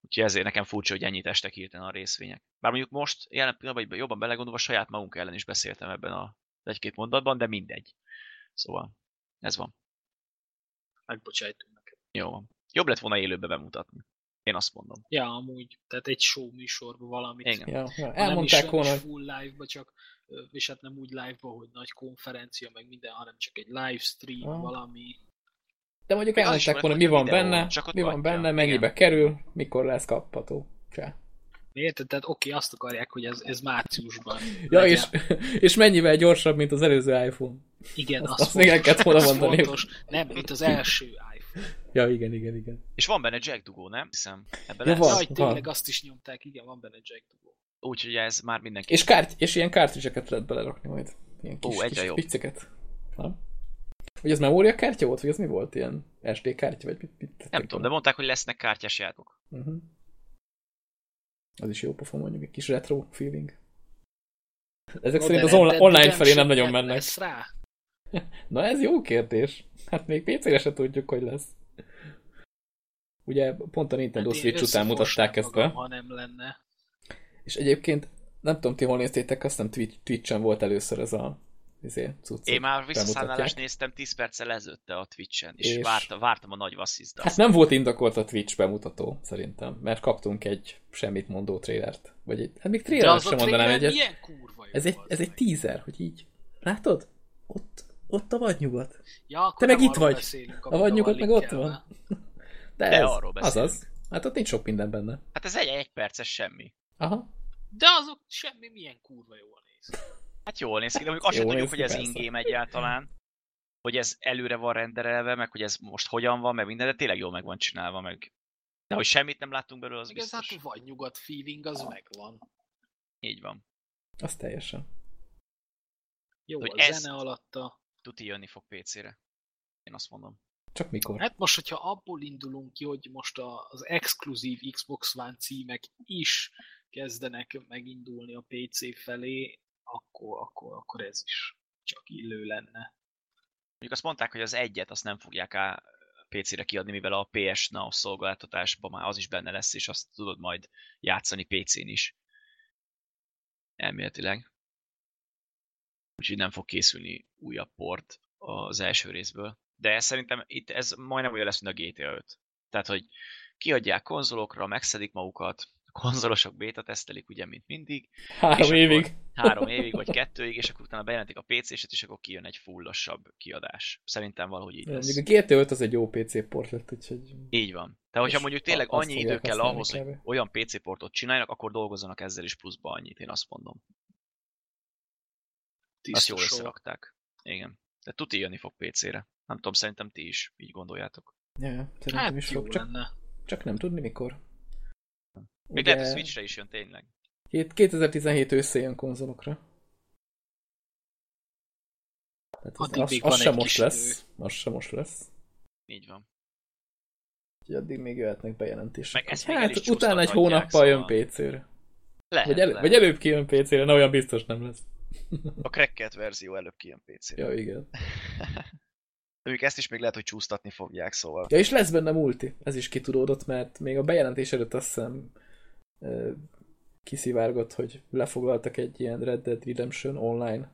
Úgyhogy ezért nekem furcsa, hogy ennyit estek hirtelen a részvények. Bár mondjuk most jelen pillanatban jobban belegondolva saját magunk ellen is beszéltem ebben a egy-két mondatban, de mindegy. Szóval ez van. Megbocsájtunk neked. Jó van. Jobb lett volna élőbe bemutatni. Én azt mondom. Ja, amúgy. Tehát egy show műsorban valamit. Igen. Ja, ja. Elmondták volna. Nem is full live-ba, csak, és hát nem úgy live-ba, hogy nagy konferencia, meg minden, hanem csak egy live stream, ah. valami... De mondjuk elmondták volna, mi van benne, mi van benne, mennyibe kerül, mikor lesz kapható. Csá. Érted? Tehát oké, azt akarják, hogy ez, ez márciusban. Ja, és, és mennyivel gyorsabb, mint az előző iPhone. Igen, azt, azt, azt még el kellett volna mondani. Fontos. Nem, mint az első iPhone. Ja, igen, igen, igen. És van benne jack dugó, nem? Hiszem, ebben ja, lesz. Van, ja, tényleg van. Azt is nyomták, igen, van benne jack dugó. Úgyhogy ez már mindenki. És, kárt, és ilyen kártricseket lehet belerakni majd. Ilyen kis, Ó, egyre kis jobb. Piceket. Nem? Vagy ez memóriakártya volt, vagy ez mi volt? Ilyen es dé kártya? Vagy mit, mit nem tudom, de mondták, hogy lesznek kártyás játékok. Uh-huh. Az is jó pofa, mondjuk egy kis retro feeling. Ezek no, szerint az on- online felé nem nagyon mennek. Rá. Na ez jó kérdés. Hát még pé cére se tudjuk, hogy lesz. Ugye pont a Nintendo hát Switch után mutatták ezt be. Ha nem lenne. És egyébként nem tudom, ti hol néztétek, azt nem Twitch-en volt először ez a Cuccuk, én már visszaszámlálást néztem tíz perccel ezelőtt a Twitch-en, és, és... Várta, vártam a nagy vasszizdat. Hát nem volt indokolt a Twitch bemutató, szerintem, mert kaptunk egy semmit mondó trélert. Vagy egy, hát még trélert sem mondanám egyet. Ez egy, ez egy teaser, hogy így. Látod? Ott, ott a vadnyugat. Ja, te meg itt vagy. Beszélünk, a vadnyugat meg ott van. De, De ez, arról beszélünk. Azaz. Hát ott nincs sok minden benne. Hát ez egy egy perces semmi. Aha. De azok semmi milyen kurva jól néz. Hát jól néz ki, de mondjuk azt sem tudjuk, hogy ez in-game egyáltalán, hogy ez előre van renderelve, meg hogy ez most hogyan van, meg minden, de tényleg jól meg van csinálva, meg de hogy semmit nem láttunk belőle, az biztos. Igaz, hát vagy nyugat feeling, az ah. megvan. Így van. Az teljesen. Jó, de, a zene alatta. Tuti jönni fog pé cére. Én azt mondom. Csak mikor? Hát most, hogyha abból indulunk ki, hogy most az exkluzív Xbox One címek is kezdenek megindulni a pé cé felé, Akkor, akkor, akkor ez is csak illő lenne. Mondjuk azt mondták, hogy az egyet azt nem fogják a pé cére kiadni, mivel a pé es Now szolgáltatásban már az is benne lesz, és azt tudod majd játszani pé cén is. Elméletileg. Úgyhogy nem fog készülni újabb port az első részből. De szerintem itt ez majdnem olyan lesz, mint a gé té á öt. Tehát, hogy kiadják konzolokra, megszedik magukat, konzolosok béta tesztelik, ugye, mint mindig. Három évig. Három évig, vagy kettőig, és akkor utána bejelentik a pé cé-set, és akkor kijön egy fullosabb kiadás. Szerintem valahogy így lesz. A gé té öt az egy jó pé cé-port lett, úgyhogy... Így van. Tehát, hogyha mondjuk tényleg annyi idő kell ahhoz, hogy olyan pé cé-portot csináljanak, akkor dolgozzanak ezzel is pluszba annyit, én azt mondom. Azt jól összerakták. Igen. De tuti jönni fog pé cé-re. Nem tudom, szerintem ti is így gondoljátok. Ja, szerintem is fog, csak, csak nem tudni mikor. Még ugye... lehet, hogy Switchre is jön tényleg. kétezer-tizenhét ősszel jön konzolokra. Addig az, még az, az sem most lesz. Idő. Az sem most lesz. Így van. Úgyhogy addig még jöhetnek bejelentések. Hát utána egy hónappal jön pé cé-re. Lehet, vagy, elő, lehet. Vagy előbb kijön pé cé-re, na olyan biztos nem lesz. A cracked verzió előbb kijön pé cé-re. Ja, igen. Ők ezt is még lehet, hogy csúsztatni fogják, szóval. Ja, és lesz benne multi. Ez is kitudódott, mert még a bejelentés előtt azt hiszem uh, kiszivárgott, hogy lefoglaltak egy ilyen Red Dead Redemption online.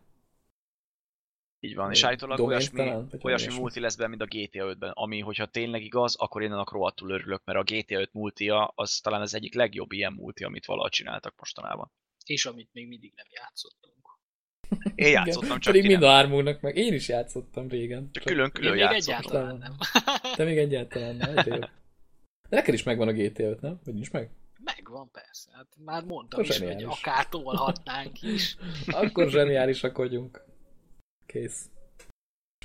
Így van, és állítólag olyasmi, olyasmi multi lesz benne, mint a gé té á ötben, ami, hogyha tényleg igaz, akkor én annak rohadtul örülök, mert a gé té á öt multia az talán az egyik legjobb ilyen multi, amit valaha csináltak mostanában. És amit még mindig nem játszottunk. Én játszottam, igen, csak pedig mind a hármunknak meg. Én is játszottam régen. Csak külön-külön játszottam. Még egyáltalán nem. Te még egyáltalán nem. De neked is megvan a gé té á öt, nem? Vagy nincs meg? Megvan, persze. Hát már mondtam akkor is, zseniális. Hogy akár tolhatnánk is. Akkor zseniálisak vagyunk. Kész.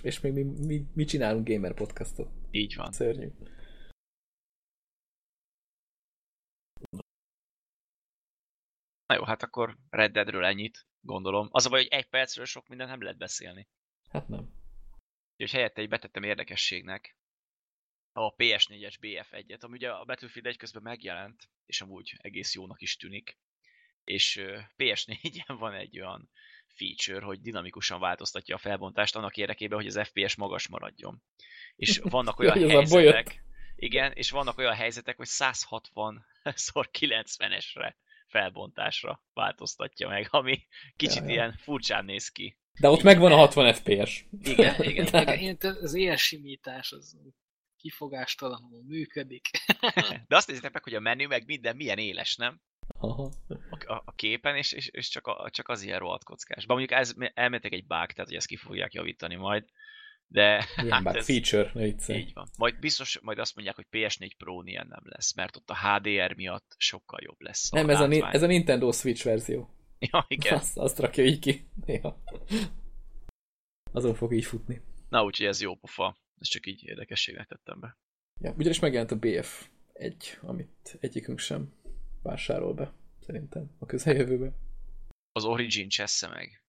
És még mi, mi, mi csinálunk gamer podcastot. Így van. Szörnyű. Na jó, hát akkor Red Deadről ennyit. Gondolom. Az a baj, hogy egy percről sok mindent nem lehet beszélni. Hát nem. És helyette így betettem érdekességnek a pé es négyes bé ef egyet, ami ugye a Battlefield egy közben megjelent, és amúgy egész jónak is tűnik. És pé es négyen van egy olyan feature, hogy dinamikusan változtatja a felbontást annak érdekében, hogy az ef pé es magas maradjon. És vannak olyan helyzetek, igen, és vannak olyan helyzetek, hogy száz hatvan szor kilencvenesre felbontásra változtatja meg, ami kicsit ja, ilyen furcsán néz ki. De ott megvan a hatvan ef pé es. Igen, igen. Tehát... igen, az ilyen simítás az kifogástalanul működik. De azt nézzétek meg, hogy a menü meg minden milyen éles, nem? Aha. A, a képen, és, és, és csak, a, csak az ilyen rohadt kockás. Bár mondjuk ez elméletek egy bug, tehát hogy ezt ki fogják javítani majd. De ilyen hát ez... feature, ne vicce. Így van. Majd biztos, majd azt mondják, hogy pé es négy Pro-n ilyen nem lesz, mert ott a há dé er miatt sokkal jobb lesz. Nem, a ez, a, ez a Nintendo Switch verzió. Ja, igen. Azt, azt rakja így ki. Ja. Azon fog így futni. Na, úgyhogy ez jó pofa. Ezt csak így érdekességnek tettem be. Ja, ugyanis megjelent a bé ef egy, amit egyikünk sem vásárol be, szerintem, a közeljövőben. Az Origin csessze meg.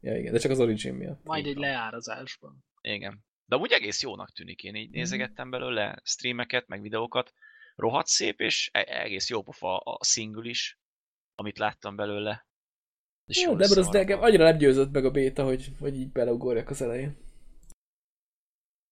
Ja, igen, de csak az Origin miatt. Majd egy leárazásban. Igen. De amúgy egész jónak tűnik, én így nézegettem belőle streameket, meg videókat. Rohadt szép, és egész jó pofa a single is, amit láttam belőle. És jó, de ebből az nekem annyira nem győzött meg a béta, hogy, hogy így beleugorjak az elején.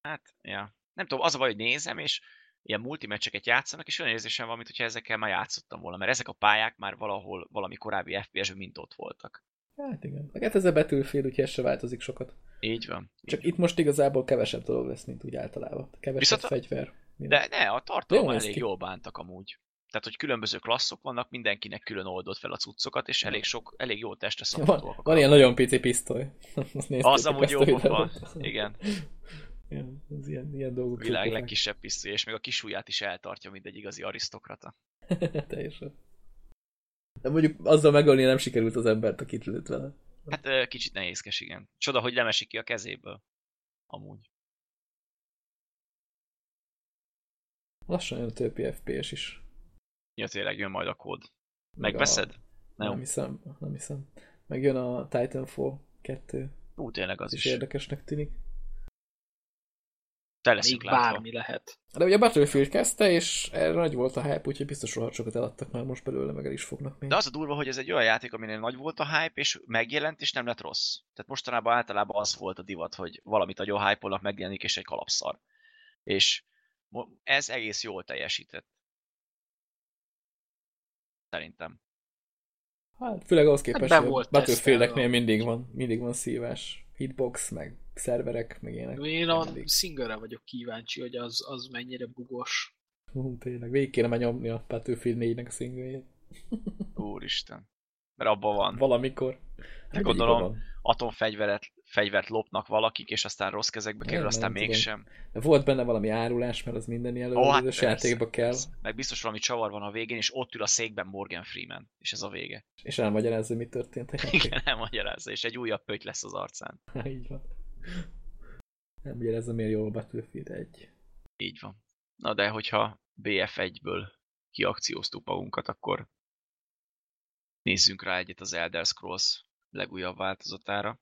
Hát, ja. Nem tudom, az a baj, hogy nézem, és ilyen multimatcheket játszanak, és olyan érzésem van, mintha ezekkel már játszottam volna, mert ezek a pályák már valahol valami korábbi ef pé es-ben mind ott voltak. Hát igen. Hát ez a Battlefield, úgyhogy ez se változik sokat. Így van. Csak így itt van. Most igazából kevesebb dolog lesz, mint úgy általában. Kevesebb a... fegyver. Mindent. De ne, a tartalom elég ki. Jól bántak amúgy. Tehát, hogy különböző klasszok vannak, mindenkinek külön oldott fel a cuccokat, és elég sok, elég jó testre szabadulnak. Van, van ilyen nagyon pici pisztoly. Az amúgy jó van. Igen. Igen. Az ilyen, ilyen dolgok. Világ legkisebb pisztoly, és még a kis ujját is eltartja, mint egy igazi arisztokrata. Teljesen. De mondjuk azzal megölni nem sikerült az embert, akit lőtt vele. Hát kicsit nehézkes, igen. Csoda, hogy nem esik ki a kezéből. Amúgy. Lassan jön a többi ef pé es is. Ja, tényleg jön majd a kód. Megveszed? A... Nem. nem hiszem, nem hiszem. Megjön a Titanfall kettő. Ú, tényleg az is. is. Érdekesnek tűnik. Te leszünk látva. Bármi lehet. De ugye a Battlefield kezdte, és erre nagy volt a hype, úgyhogy biztos rohadt sokat eladtak már most belőle, meg el is fognak még. De az a durva, hogy ez egy olyan játék, aminél nagy volt a hype, és megjelent, és nem lett rossz. Tehát mostanában általában az volt a divat, hogy valamit nagyon hype-olnak, megjelenik, és egy kalapszar. És ez egész jól teljesített. Szerintem. Hát főleg ahhoz képest, hát hogy Battlefieldeknél mindig van, mindig van szívás. Hitbox, meg szerverek, meg ilyenek. Én a single-re vagyok kíváncsi, hogy az, az mennyire bugos. Tényleg, végig kéne már nyomni a Battlefield négynek a szinglejét. Úristen. Mert abban van. Valamikor. De gondolom, atomfegyvert fegyvert lopnak valakik, és aztán rossz kezekbe kerül, nem, aztán nem mégsem. De volt benne valami árulás, mert az minden előzős oh, játékba kell. Meg biztos valami csavar van a végén, és ott ül a székben Morgan Freeman, és ez a vége. És elmagyarázza, mi történt. Igen, elmagyarázza, és egy újabb pötty lesz az arcán. Ha, így van. Elmagyarázza, miért jól a Battlefield egy. Így van. Na de, hogyha bé ef egyből kiakcióztuk magunkat, akkor nézzünk rá egyet az Elder Scrolls legújabb változatára.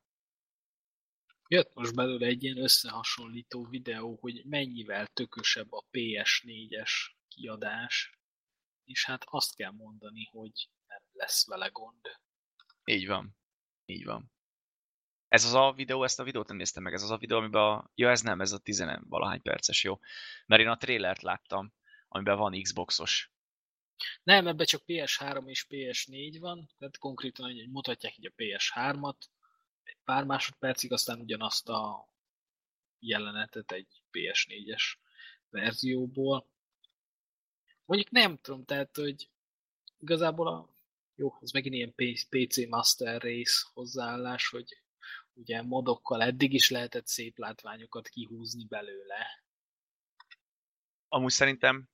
Jött most belőle egy ilyen összehasonlító videó, hogy mennyivel tökösebb a pé es négyes kiadás, és hát azt kell mondani, hogy nem lesz vele gond. Így van. Így van. Ez az a videó, ezt a videót nem néztem meg, ez az a videó, amiben a... Ja, ez nem, ez a tizenvalahány perces, jó. Mert én a trailert láttam, amiben van Xboxos. Nem, ebben csak pé es három és pé es négy van, tehát konkrétan hogy mutatják így a pé es hármat, egy pár másodpercig, aztán ugyanazt a jelenetet egy pé es négyes verzióból. Mondjuk nem tudom, tehát, hogy igazából a... Jó, ez megint ilyen pé cé Master Race hozzáállás, hogy ugye modokkal eddig is lehetett szép látványokat kihúzni belőle. Amúgy szerintem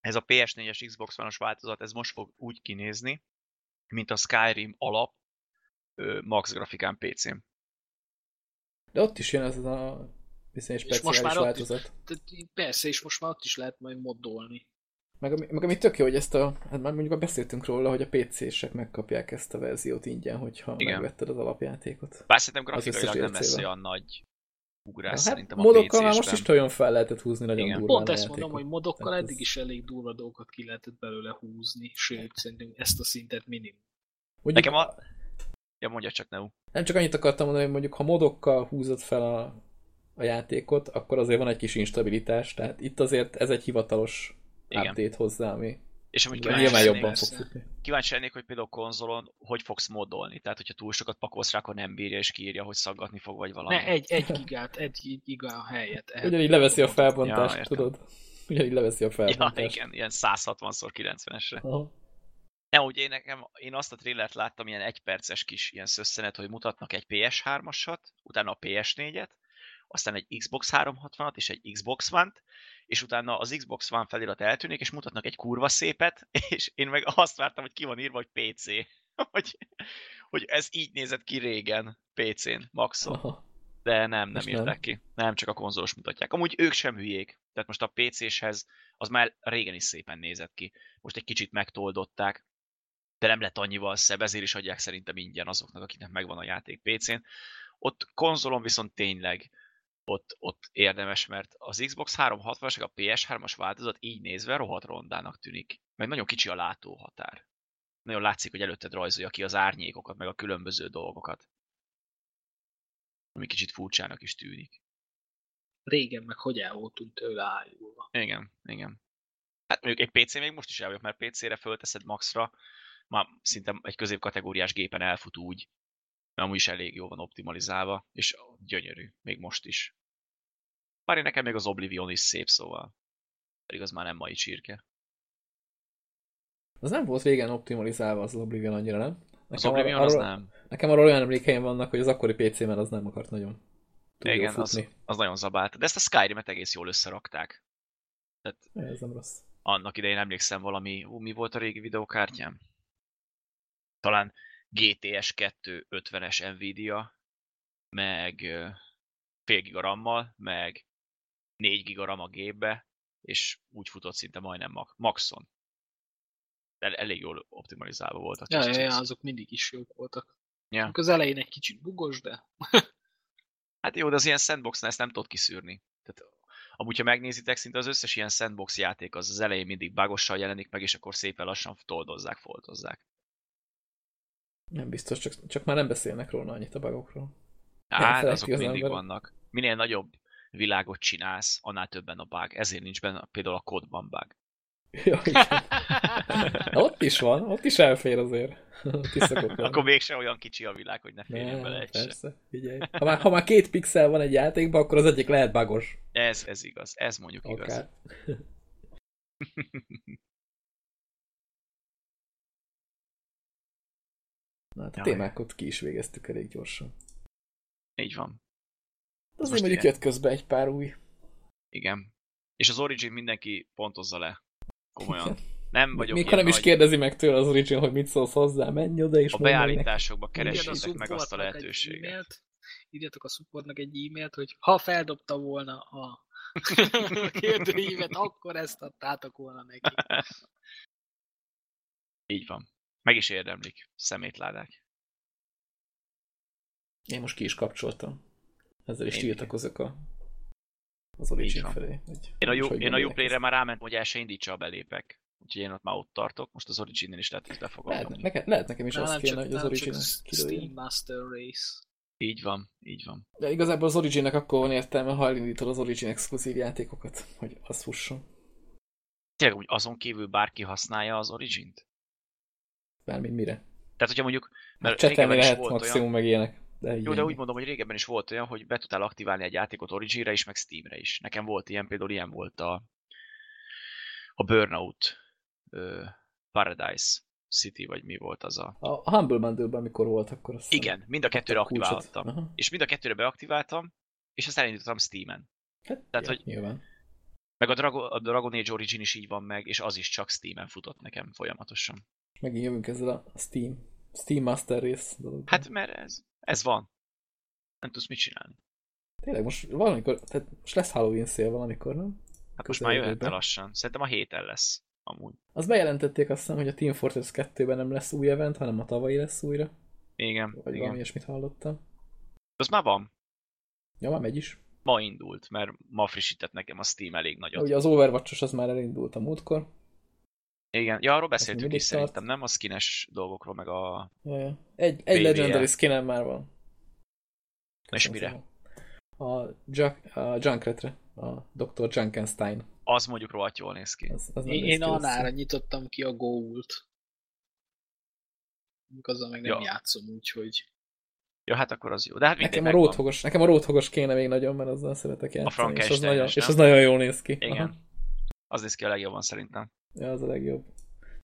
ez a pé es négyes Xbox One-os változat, ez most fog úgy kinézni, mint a Skyrim alap max grafikán pé cén. De ott is jön ez a viszonylag speciális változat. Is, persze, és most már ott is lehet majd moddolni. Meg, meg ami tök jó, hogy ezt a, hát már mondjuk beszéltünk róla, hogy a pé cések megkapják ezt a verziót ingyen, hogyha igen, megvetted az alapjátékot. Bár szerintem grafikailag nem lesz olyan nagy ugrás, hát szerintem a pé césben. Modokkal már most is olyan fel lehetett húzni nagyon igen, durván. Pont ezt mondom, hogy modokkal hát eddig ez... is elég durva dolgokat ki lehetett belőle húzni, sőt szerintem ezt a szintet minimum. Mondjuk... Nekem a... Ja, mondja csak, Neu. Nem csak annyit akartam mondani, hogy mondjuk ha modokkal húzod fel a, a játékot, akkor azért van egy kis instabilitás, tehát itt azért ez egy hivatalos update hozzá, ami és amúgy kíváncsi jobban fog futni. Kíváncsi lennék, hogy például konzolon hogy fogsz modolni, tehát hogyha túl sokat pakolsz rá, akkor nem bírja és kiírja, hogy szaggatni fog vagy valami. Ne, egy, egy gigát, egy giga helyet. El... Ugyanígy leveszi a felbontást, ja, tudod? Ugyanígy leveszi a felbontást. Ja, igen, ilyen száz hatvan szor kilencvenesre. Aha. Nem, ugye én, nekem, én azt a trailert láttam, ilyen egyperces kis ilyen szösszenet, hogy mutatnak egy pé es hármasat, utána a pé es négyet, aztán egy Xbox háromszázhatvanat és egy Xbox One-t, és utána az Xbox One felirat eltűnik, és mutatnak egy kurva szépet, és én meg azt vártam, hogy ki van írva, hogy pé cé. Hogy, hogy ez így nézett ki régen pé cén, maxon. De nem, nem írták ki. Nem, csak a konzolos mutatják. Amúgy ők sem hülyék. Tehát most a pé céshez az már régen is szépen nézett ki. Most egy kicsit megtoldották, de nem lett annyival szebb, ezért is adják szerintem ingyen azoknak, akiknek megvan a játék pé cén. Ott konzolon viszont tényleg ott, ott érdemes, mert az Xbox háromszázhatvanas, a pé es hármas változat így nézve rohadt rondának tűnik. Meg nagyon kicsi a látóhatár. Nagyon látszik, hogy előtted rajzolja ki az árnyékokat, meg a különböző dolgokat. Ami kicsit furcsának is tűnik. Régen meg hogy el voltunk tőle ájulva. Igen, igen. Hát mondjuk egy pé cé még most is eljövök, mert pé cére fölteszed maxra, már szinte egy középkategóriás gépen elfut úgy, mert amúgy is elég jól van optimalizálva, és gyönyörű, még most is. Bár én nekem még az Oblivion is szép, szóval pedig az már nem mai csirke. Az nem volt régen optimalizálva az Oblivion annyira, nem? Nekem az Oblivion arról, az nem. Nekem arról olyan emlékeim vannak, hogy az akkori pé cében az nem akart nagyon tudni. Igen, az, az nagyon zabált. De ezt a Skyrimet egész jól összerakták. Tehát ez nem rossz. Annak idején emlékszem valami, ú, mi volt a régi videókártyám? Talán gé té es kettő ötvenes Nvidia, meg fél giga rammal, meg négy giga ram a gépbe, és úgy futott szinte majdnem maxon. El- elég jól optimalizálva voltak. Ja, ja, ja, azok mindig is jók voltak. Ja. Az elején egy kicsit bugos, de... Hát jó, de az ilyen sandboxnál ezt nem tudod kiszűrni. Tehát, amúgy, ha megnézitek, szinte az összes ilyen sandbox játék az, az elején mindig bugossal jelenik meg, és akkor szépen lassan toldozzák, foltozzák. Nem biztos, csak, csak már nem beszélnek róla annyit a bugokról. Hát azok az mindig ember. Vannak. Minél nagyobb világot csinálsz, annál többen a bug. Ezért nincs benne például a kódban bug. Jó, ott is van, ott is elfér azért. Akkor mégsem olyan kicsi a világ, hogy ne férjen ne, bele egy persze, figyelj. Ha már, ha már két pixel van egy játékban, akkor az egyik lehet bugos. Ez, ez igaz, ez mondjuk akár igaz. Na hát a témákat ki is végeztük elég gyorsan. Így van. Azért mondjuk jött közben egy pár új. Igen. És az Origin mindenki pontozza le. Komolyan. Igen. Nem vagyok. Még ha nem is kérdezi meg tőle az Origin, hogy mit szólsz hozzá, menj oda és a beállításokba keressétek meg azt a lehetőséget. Írjatok a supportnak egy e-mailt, hogy ha feldobta volna a kérdőívet, akkor ezt adtátok volna neki. Így van. Meg is érdemlik. Szemétládák. Én most ki is kapcsoltam. Ezzel is tiltakozok a... az Origin felé. Hogy én a jó, én a jó playre már rámentem, hogy el se indítsa a belépek. Úgyhogy én ott már ott tartok. Most az Origin-nél is lehet, hogy befogadom. Lehet, lehet nekem is azt kéne, hogy az Origin Steam Master Race. Így van, így van. De igazából az Origin-nek akkor van értelme, ha elindítod az Origin exkluzív játékokat, hogy azt fusson. Tényleg, hogy azon kívül bárki használja az Origin-t? Bármint mire? Tehát, hogyha mondjuk... mert csetelni lehet maximum olyan, meg ilyenek. De jó, de úgy mondom, hogy régebben is volt olyan, hogy be tudtál aktiválni egy játékot Origin-re is, meg Steamre is. Nekem volt ilyen, például ilyen volt a, a Burnout uh, Paradise City, vagy mi volt az a... A Humble Bundle-ben mikor volt, akkor azt... Igen, mind a kettőre aktiváltam. Aha. És mind a kettőre beaktiváltam, és aztán elindítottam Steamen. Hát, tehát, ja, hogy... nyilván. Meg a, Drago, a Dragon Age Origin is így van meg, és az is csak Steamen futott nekem folyamatosan. Megint jövünk ezzel a Steam, Steam Master Race dologban. Hát mert ez, ez van. Nem tudsz mit csinálni. Tényleg most valamikor, tehát most lesz Halloween szél valamikor, nem? Hát most már jöhet el lassan. Szerintem a héten lesz. Amúgy. Azt bejelentették azt hiszem, hogy a Team Fortress kettőben nem lesz új event, hanem a tavalyi lesz újra. Igen. Vagy igen. Valami ilyesmit hallottam. Az már van. Ja, már megy is. Ma indult, mert ma frissített nekem a Steam elég nagyot. Ugye az Overwatch-os az már elindult a múltkor. Igen, ja, arról beszéltünk is tart. Szerintem, nem a skines dolgokról, meg a... Ja, ja. Egy, egy legendary skinem már van. És mire? A, Jack, a Junkratre, a doktor Junkenstein. Az mondjuk rohadt jól néz ki. Az, az én annára nyitottam ki a Ghoult. Azzal meg nem ja. játszom, úgyhogy... Ja, hát akkor az jó. De hát nekem, a róthogos, nekem a róthogos kéne még nagyon, mert azzal szeretek játszani. A és, az nagyon, és az nagyon jól néz ki. Igen. Aha. Az néz ki a legjobban szerintem. Ja, az a legjobb.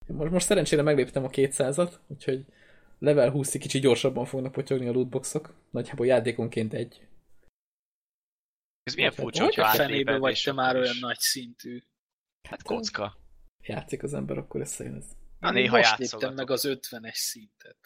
Most, most szerencsére megléptem a kétszázat, úgyhogy level húszig kicsi gyorsabban fognak potyogni a lootboxok. Nagyjából játékonként egy. Ez milyen furcsa, hogyha átléped, vagy te már olyan nagy szintű. Hát kocka. Játszik az ember, akkor összejön ez. Na néha most léptem meg az ötvenes szintet.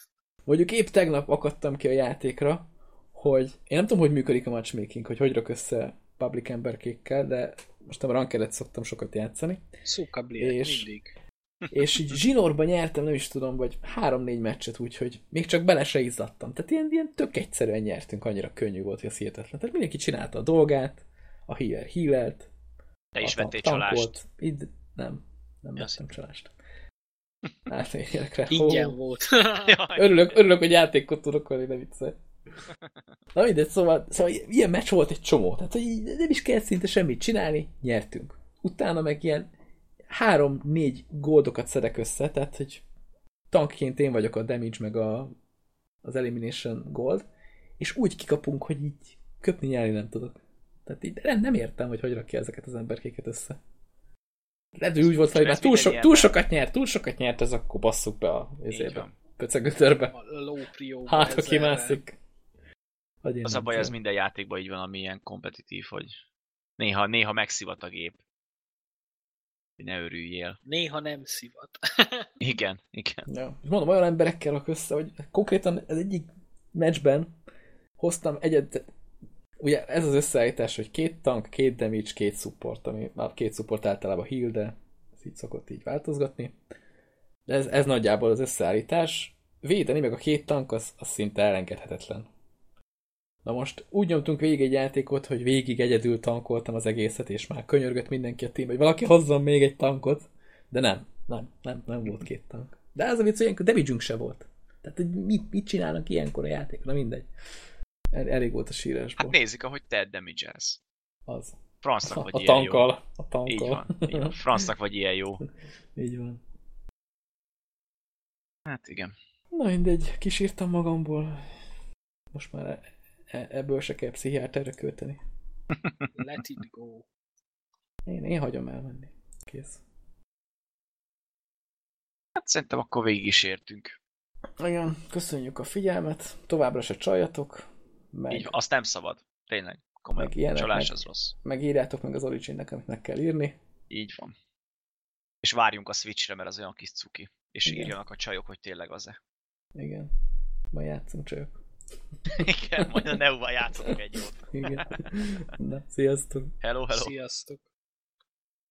Mondjuk épp tegnap akadtam ki a játékra, hogy én nem tudom, hogy működik a matchmaking, hogy hogy rak össze public emberkékkel, de most a rankedet szoktam sokat játszani. Szókabliek mindig. És így zsinórba nyertem, nem is tudom, vagy három-négy meccset, úgyhogy még csak bele se izzadtam. Tehát ilyen, ilyen tök egyszerűen nyertünk, annyira könnyű volt, hogy az hihetetlen. Tehát mindenki csinálta a dolgát, a healer healert. Te is vettél csalást? Itt, nem, nem vettem csalást. Hát én érek rá. Ingyen volt. Örülök, örülök, hogy játékot tudok venni, de viccelj. Na mindegy, szóval, szóval ilyen meccs volt egy csomó. Tehát hogy nem is kell szinte semmit csinálni, nyertünk. Utána meg ilyen három-négy goldokat szedek össze, tehát hogy tankként én vagyok a damage meg a, az elimination gold, és úgy kikapunk, hogy így köpni nyelni nem tudok. Tehát így nem, nem értem, hogy hogy rakja ezeket az emberkéket össze. Lehet, úgy volt, hogy már túl, so, túl sokat nyert, túl sokat nyert, ez akkor basszuk be a pöcegötörbe. Hát, ha kimászik. Az a baj, ez minden játékban így van, ami ilyen kompetitív, hogy néha, néha megszivat a gép. Hogy ne örüljél. Néha nem szivat. Igen, igen. Ja. Mondom, olyan emberekkel rak össze, hogy konkrétan az egyik meccsben hoztam egyet, ugye ez az összeállítás, hogy két tank, két damage, két support, ami már két support általában heal, de ez így szokott így változgatni. De ez, ez nagyjából az összeállítás. Védeni meg a két tank, az, az szinte elengedhetetlen. Na most úgy nyomtunk végig egy játékot, hogy végig egyedül tankoltam az egészet, és már könyörgött mindenki a team, hogy valaki hozzon még egy tankot, de nem, nem, nem, nem volt két tank. De az a vicc, hogy ilyenkor damage-ünk se volt. Tehát, hogy mit, mit csinálnak ilyenkor a játékra, mindegy. El, elég volt a sírásból. Hát nézik, ahogy te damage-elsz. Az. Francnak vagy a ilyen tankkal, jó. A tankkal. Így van, így van. Francnak vagy ilyen jó. Így van. Hát igen. Na mindegy, kisírtam magamból. Most már... El... Ebből se kell pszichiáterre költeni. Let it go. Én, én hagyom elmenni. Kész. Hát szerintem akkor végig is értünk. Igen, köszönjük a figyelmet, továbbra se csaljatok. Meg... Így, azt nem szabad, tényleg. Komolyan, meg ilyenek, csalás meg, az rossz. Megírjátok meg az Originnek, amit meg kell írni. Így van. És várjunk a Switchre, mert az olyan kis cuki. És igen, írjanak a csajok, hogy tényleg az-e. Igen. Majd játszunk csajok. Igen, majd a Neuval játszunk egy jót. Igen. Na, sziasztok. Hello, hello. Sziasztok.